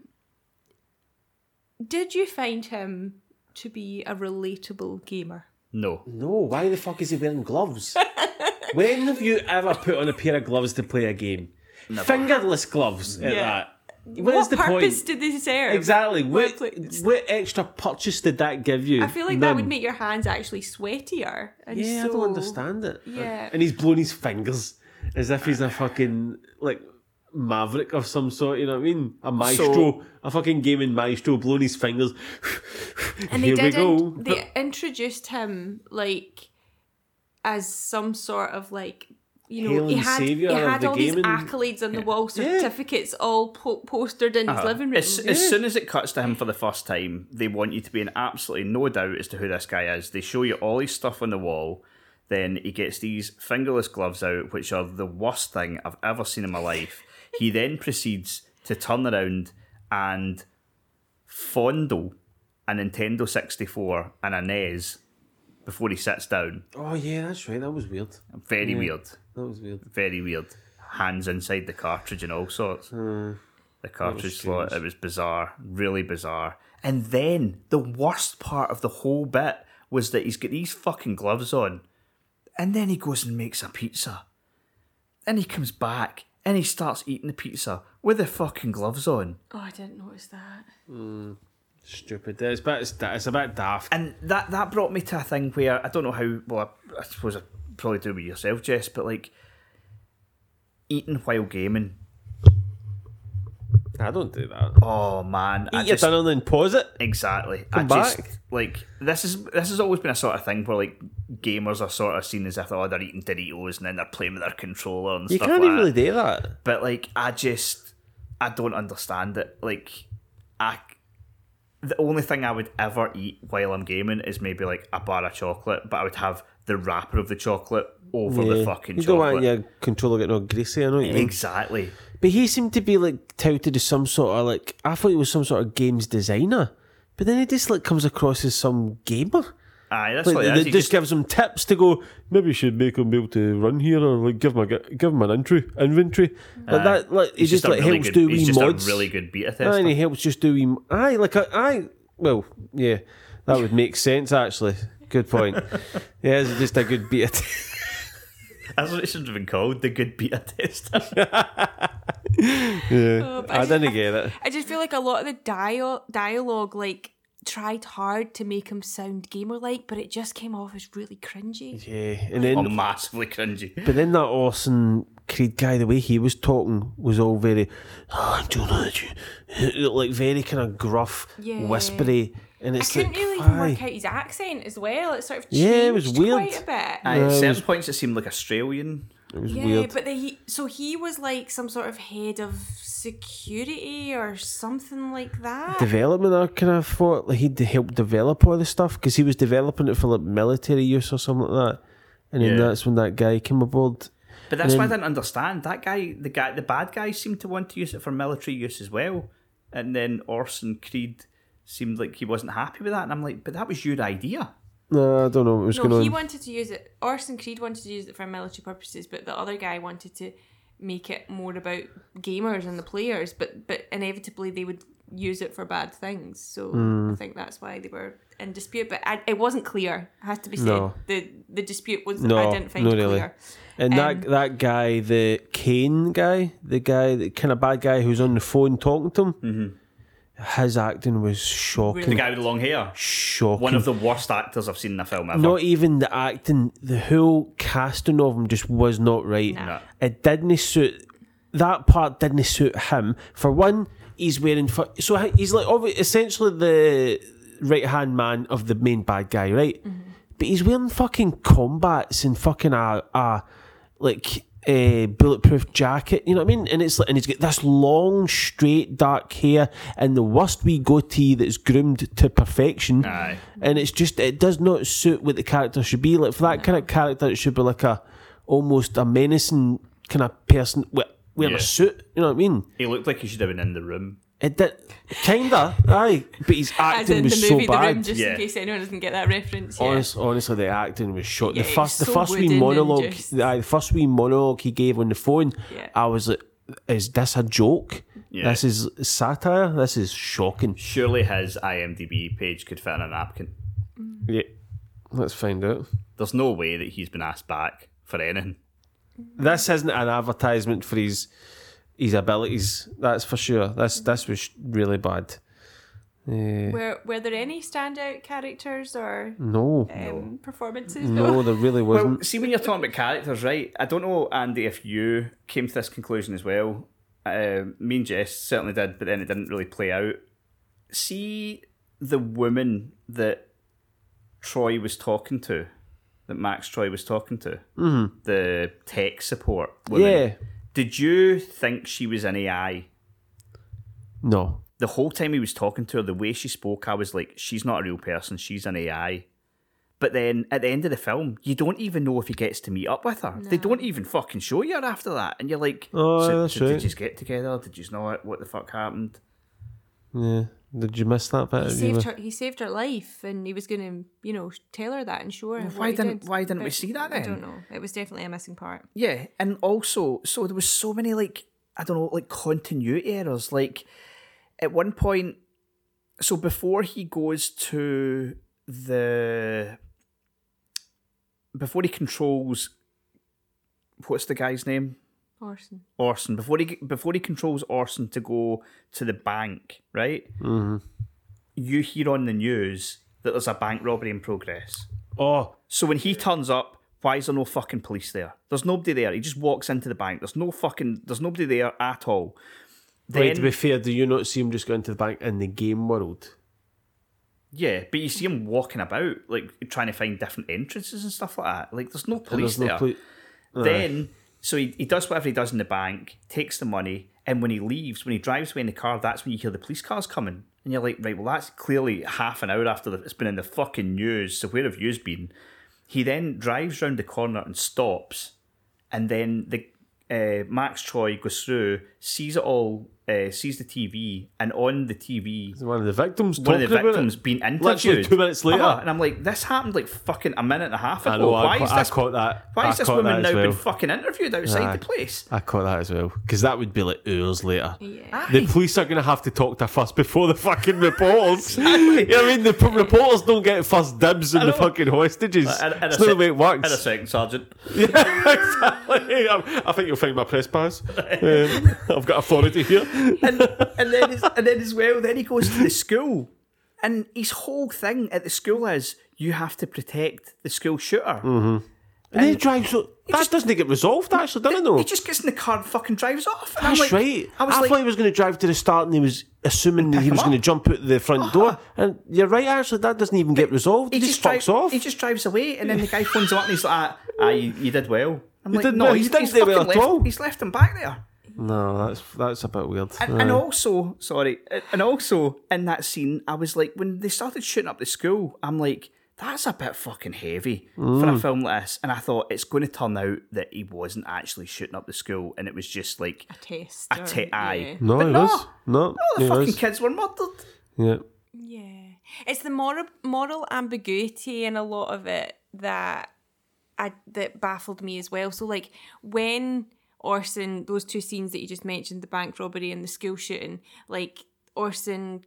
Did you find him to be a relatable gamer? No. No, why the fuck is he wearing gloves? When have you ever put on a pair of gloves to play a game? Never. Fingerless gloves at that. What purpose did they serve? Exactly. What extra purchase did that give you? I feel like that would make your hands actually sweatier. And I don't understand it. Yeah. And he's blown his fingers as if he's a fucking like maverick of some sort, you know what I mean? A maestro, a fucking gaming maestro, blown his fingers. And they introduced him like as some sort of like, you know, he had all these accolades on the wall, certificates all postered in his living room. As soon as it cuts to him for the first time, they want you to be in absolutely no doubt as to who this guy is. They show you all his stuff on the wall. Then he gets these fingerless gloves out, which are the worst thing I've ever seen in my life. He then proceeds to turn around and fondle a Nintendo 64 and a NES before he sits down. Oh yeah, that's right. That was weird. Very weird. That was weird. Very weird. Hands inside the cartridge and all sorts. The cartridge slot. It was bizarre. Really bizarre. And then the worst part of the whole bit was that he's got these fucking gloves on, and then he goes and makes a pizza, and he comes back and he starts eating the pizza with the fucking gloves on. Oh, I didn't notice that. Stupid. It's a bit daft. And that brought me to a thing where I don't know how, well, I suppose I probably do with yourself, Jess, but like eating while gaming. I don't do that. Oh man. Eat your dinner and then pause it. Exactly. Come back. Like this has always been a sort of thing where like gamers are sort of seen as if they're eating Doritos and then they're playing with their controller and stuff like that. You can't really do that. But like I don't understand it. Like the only thing I would ever eat while I'm gaming is maybe like a bar of chocolate, but I would have the wrapper of the chocolate over the fucking chocolate. You don't want your controller getting all greasy, I know what you mean. Exactly. But he seemed to be like touted as some sort of like, I thought he was some sort of games designer, but then he just like comes across as some gamer. Aye, that's like, what it is. Just gives him tips to go, maybe you should make him be able to run here, or like give him an inventory. Like that, like he just like really helps do wee mods. He's just a really good beta tester. Aye, and he helps just do wee. Aye, like aye. Well, yeah, that would make sense actually. Good point. Yeah, it's just a good beta tester. That's what it should have been called, the good beta tester. I didn't get it. I just feel like a lot of the dialogue, like, tried hard to make him sound gamer-like, but it just came off as really cringy. Yeah, and then massively cringy. But then that Orson Creed guy, the way he was talking was all very, like very kind of gruff, whispery. And it's I couldn't really work out his accent as well. It sort of changed it was weird. Quite a bit. At certain points, it seemed like Australian. It was weird. But he was like some sort of head of security or something like that. Development, I kind of thought like he'd help develop all the stuff because he was developing it for like military use or something like that. And then that's when that guy came aboard. But that's why I didn't understand. That guy, the bad guy, seemed to want to use it for military use as well. And then Orson Creed seemed like he wasn't happy with that, and I'm like, but that was your idea. No, I don't know what was going on. No, he wanted to use it. Orson Creed wanted to use it for military purposes, but the other guy wanted to make it more about gamers and the players. But inevitably they would use it for bad things. So I think that's why they were in dispute. But it wasn't clear. It has to be said. No. The dispute was I didn't find it clear. And that guy, the Kane guy, the kind of bad guy who's on the phone talking to him. Mm-hmm. His acting was shocking. The guy with the long hair? Shocking. One of the worst actors I've seen in a film ever. Not even the acting, the whole casting of him just was not right. No. It didn't suit that part didn't suit him. For one, he's wearing... So he's like essentially the right-hand man of the main bad guy, right? Mm-hmm. But he's wearing fucking combats and fucking a bulletproof jacket, you know what I mean? And it's like, and he's got this long, straight, dark hair and the worst wee goatee that's groomed to perfection. Aye. And it's just, it does not suit what the character should be. Like, for that kind of character, it should be like almost a menacing kind of person wearing a suit, you know what I mean? He looked like he should have been in the room. It did, kinda, aye. But his acting was so bad. The Room, just in case anyone doesn't get that reference. Yeah. Honestly, the acting was shot. Yeah, the first wee monologue he gave on the phone, I was like, "Is this a joke? Yeah. This is satire. This is shocking." Surely his IMDb page could fit in a napkin. Yeah, let's find out. There's no way that he's been asked back for anything. This isn't an advertisement for his abilities, that's for sure. This was really bad. Were there any standout characters or no performances? No, there really wasn't. Well, see, when you're talking about characters, right? I don't know, Andy, if you came to this conclusion as well. Me and Jess certainly did, but then it didn't really play out. See the woman that Troy was talking to, that Max Troy was talking to, mm-hmm. the tech support woman. Yeah. Did you think she was an AI? No. The whole time he was talking to her, the way she spoke, I was like, she's not a real person, she's an AI. But then, at the end of the film, you don't even know if he gets to meet up with her. No. They don't even fucking show you her after that. And you're like, did you get together? Did you know it? What the fuck happened? Yeah. Did you miss that bit? He saved her life, and he was going to, tell her that and show her. Why didn't we see that then? I don't know. It was definitely a missing part. Yeah, and also, so there was so many continuity errors. Like at one point, so before he goes to before he controls, what's the guy's name? Orson. Before he controls Orson to go to the bank, right? Mm-hmm. You hear on the news that there's a bank robbery in progress. Oh. So when he turns up, why is there no fucking police there? There's nobody there. He just walks into the bank. There's nobody there at all. Then, to be fair, do you not see him just going to the bank in the game world? Yeah, but you see him walking about, like trying to find different entrances and stuff like that. Like there's no police there. Then so he does whatever he does in the bank, takes the money, and when he leaves, when he drives away in the car, that's when you hear the police cars coming. And you're like, right, well, that's clearly half an hour after it's been in the fucking news, so where have yous been? He then drives round the corner and stops, and then the Max Troy goes through, sees it all, sees the TV, and on the TV... One of the victims being interviewed. Literally 2 minutes later. Uh-huh. And I'm like, this happened like fucking a minute and a half ago. I know, why is this woman now being fucking interviewed outside the place? I caught that as well, because that would be like hours later. Yeah. The police are going to have to talk to first before the fucking reporters. Exactly. I mean, the reporters don't get first dibs on the fucking hostages. It's not the way it works. And a second sergeant. Yeah, exactly. I think you'll find my press pass. I've got authority here. and then he goes to the school, and his whole thing at the school is you have to protect the school shooter. Mm-hmm. And then he drives. That doesn't get resolved, actually, doesn't it? Though he just gets in the car and fucking drives off. And that's right. I thought he was going to drive to the start, and he was assuming that he was going to jump out the front door. And you're right, actually, that doesn't even get resolved. He just fucks off. He just drives away, and then the guy phones him up, and he's like, "Ah, you did well." I'm like, "No, he didn't do well at all. He's left him back there." No, that's a bit weird. And also, in that scene, I was like, when they started shooting up the school, I'm like, that's a bit fucking heavy for a film like this. And I thought, it's going to turn out that he wasn't actually shooting up the school, and it was just like a test. The kids were murdered. Yeah. Yeah. It's the moral ambiguity in a lot of it that baffled me as well. So, like, when Orson, those two scenes that you just mentioned, the bank robbery and the school shooting, like Orson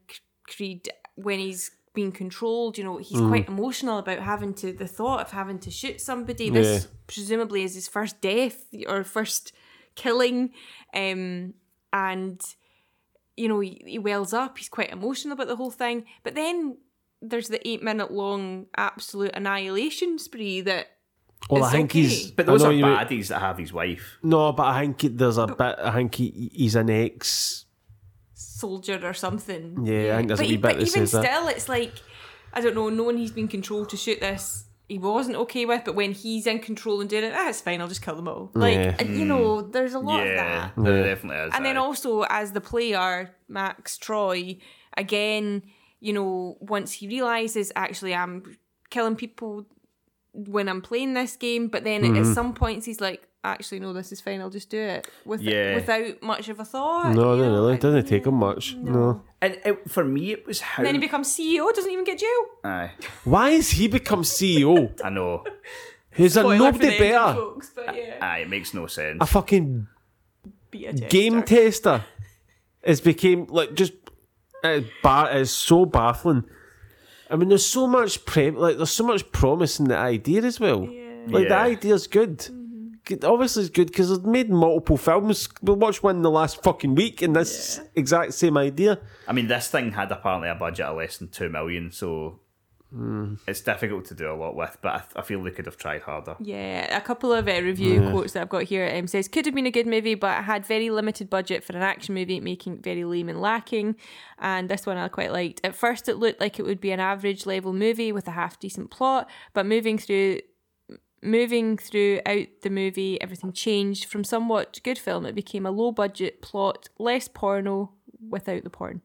Creed, when he's being controlled, he's quite emotional about the thought of having to shoot somebody. Yeah. This presumably is his first death or first killing. And, he wells up, he's quite emotional about the whole thing. But then there's the 8-minute long absolute annihilation spree that Well, I think he's... But those are baddies that have his wife. No, but I think there's a bit... I think he's an ex-soldier or something. Yeah, I think there's a wee bit that says that. But even still, it's like, I don't know, knowing he's been controlled to shoot this, he wasn't okay with, but when he's in control and doing it, it's fine, I'll just kill them all. Like, you know, there's a lot of that. There definitely is. And then also, as the player, Max Troy, again, you know, once he realises, actually, I'm killing people when I'm playing this game, but then at some points he's like, actually, no, this is fine, I'll just do it without much of a thought. No, not really. It doesn't take him much. No. And for me, it was how... And then he becomes CEO, doesn't even get jail. Aye. Why has he become CEO? I know. He's a nobody better. Folks, but yeah. Aye, it makes no sense. A fucking game tester. It's became, like, just... It's so baffling. I mean, there's so much there's so much promise in the idea as well. Yeah. Like, the idea's good. Mm-hmm. Obviously, it's good because it's made multiple films. We watched one in the last fucking week, and this exact same idea. I mean, this thing had apparently a budget of less than $2 million, so it's difficult to do a lot with. But I feel they could have tried harder. Yeah, a couple of review quotes that I've got here says, could have been a good movie, but I had very limited budget for an action movie, making it very lame and lacking. And this one I quite liked. At first it looked like it would be an average level movie with a half decent plot, but moving throughout the movie, everything changed. From somewhat good film, it became a low budget plot, less porno without the porn.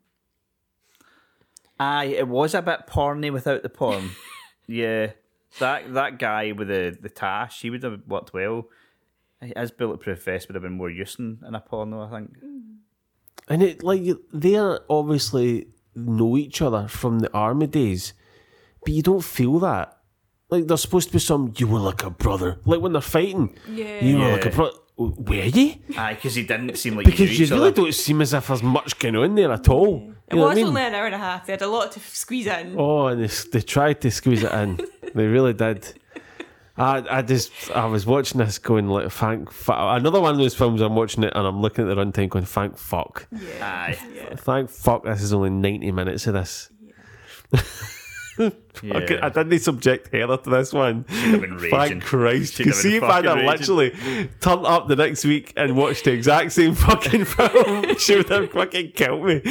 Aye, it was a bit porny without the porn. Yeah. That guy with the tash, he would have worked well. His bulletproof vest would have been more use in a porno, I think. And it, like, they obviously know each other from the army days, but you don't feel that. Like, there's supposed to be some, you were like a brother. Like, when they're fighting, you were like a brother. Were you? Aye, because he didn't seem like because you really don't seem as if there's much going on there at all. It was only an hour and a half. They had a lot to squeeze in. Oh, and they tried to squeeze it in. They really did. I was watching this going like, thank fuck. Another one of those films, I'm watching it and I'm looking at the runtime going, thank fuck. Yeah. Aye. Yeah. Thank fuck, this is only 90 minutes of this. Yeah. Yeah. I didn't subject Heather to this one. She'd have been raging. Thank Christ. You see if I'd have literally turned up the next week and watched the exact same fucking film, she would have fucking killed me.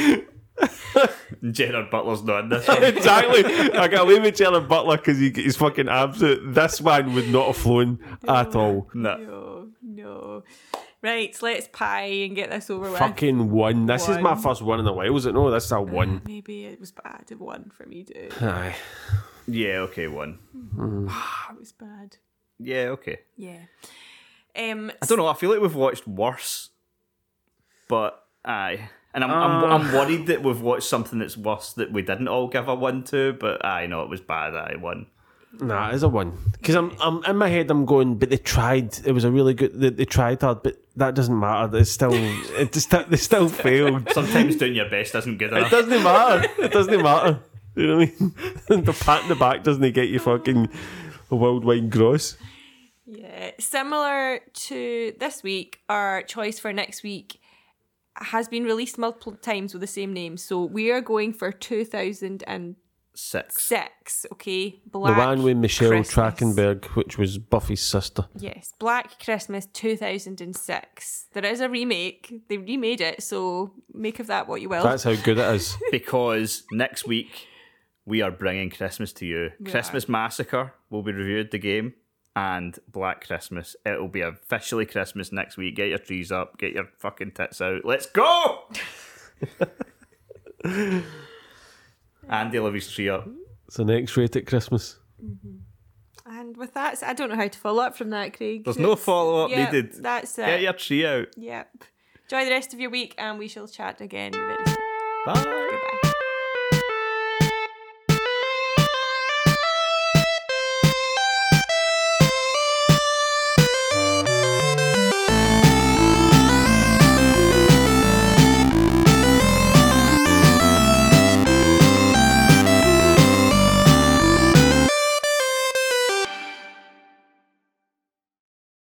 Gerard Butler's not in this one. Exactly. I got away with Gerard Butler because he's fucking absolute. This man would not have flown at all. No. Right, so let's pie and get this over with. Fucking one. This is my first one in a while, was it? No, this is a one. Maybe it was bad. One for me too. Aye. Yeah, okay, one. It was bad. Yeah, okay. Yeah. I don't know, I feel like we've watched worse. But, aye. And I'm worried that we've watched something that's worse that we didn't all give a one to, but I know it was bad. I won. Nah, it's a one because I'm in my head. I'm going, but they tried. It was a really good. They tried hard, but that doesn't matter. They still failed. Sometimes doing your best isn't good enough. It doesn't matter. You know what I mean? The pat in the back doesn't get you fucking worldwide gross. Yeah, similar to this week. Our choice for next week has been released multiple times with the same name, so we are going for 2006. Okay, Black the one with Michelle Christmas. Trachtenberg, which was Buffy's sister. Yes, Black Christmas 2006. There is a remake; they remade it, so make of that what you will. That's how good it is. Because next week we are bringing Christmas to you. We Christmas Massacre will be reviewed, the game, and Black Christmas. It'll be officially Christmas next week. Get your trees up, get your fucking tits out. Let's go! Andy love his tree up. It's an X-rated Christmas. Mm-hmm. And with that, I don't know how to follow up from that, Craig. There's no follow-up needed. That's it. Get your tree out. Yep. Enjoy the rest of your week and we shall chat again very soon. Bye!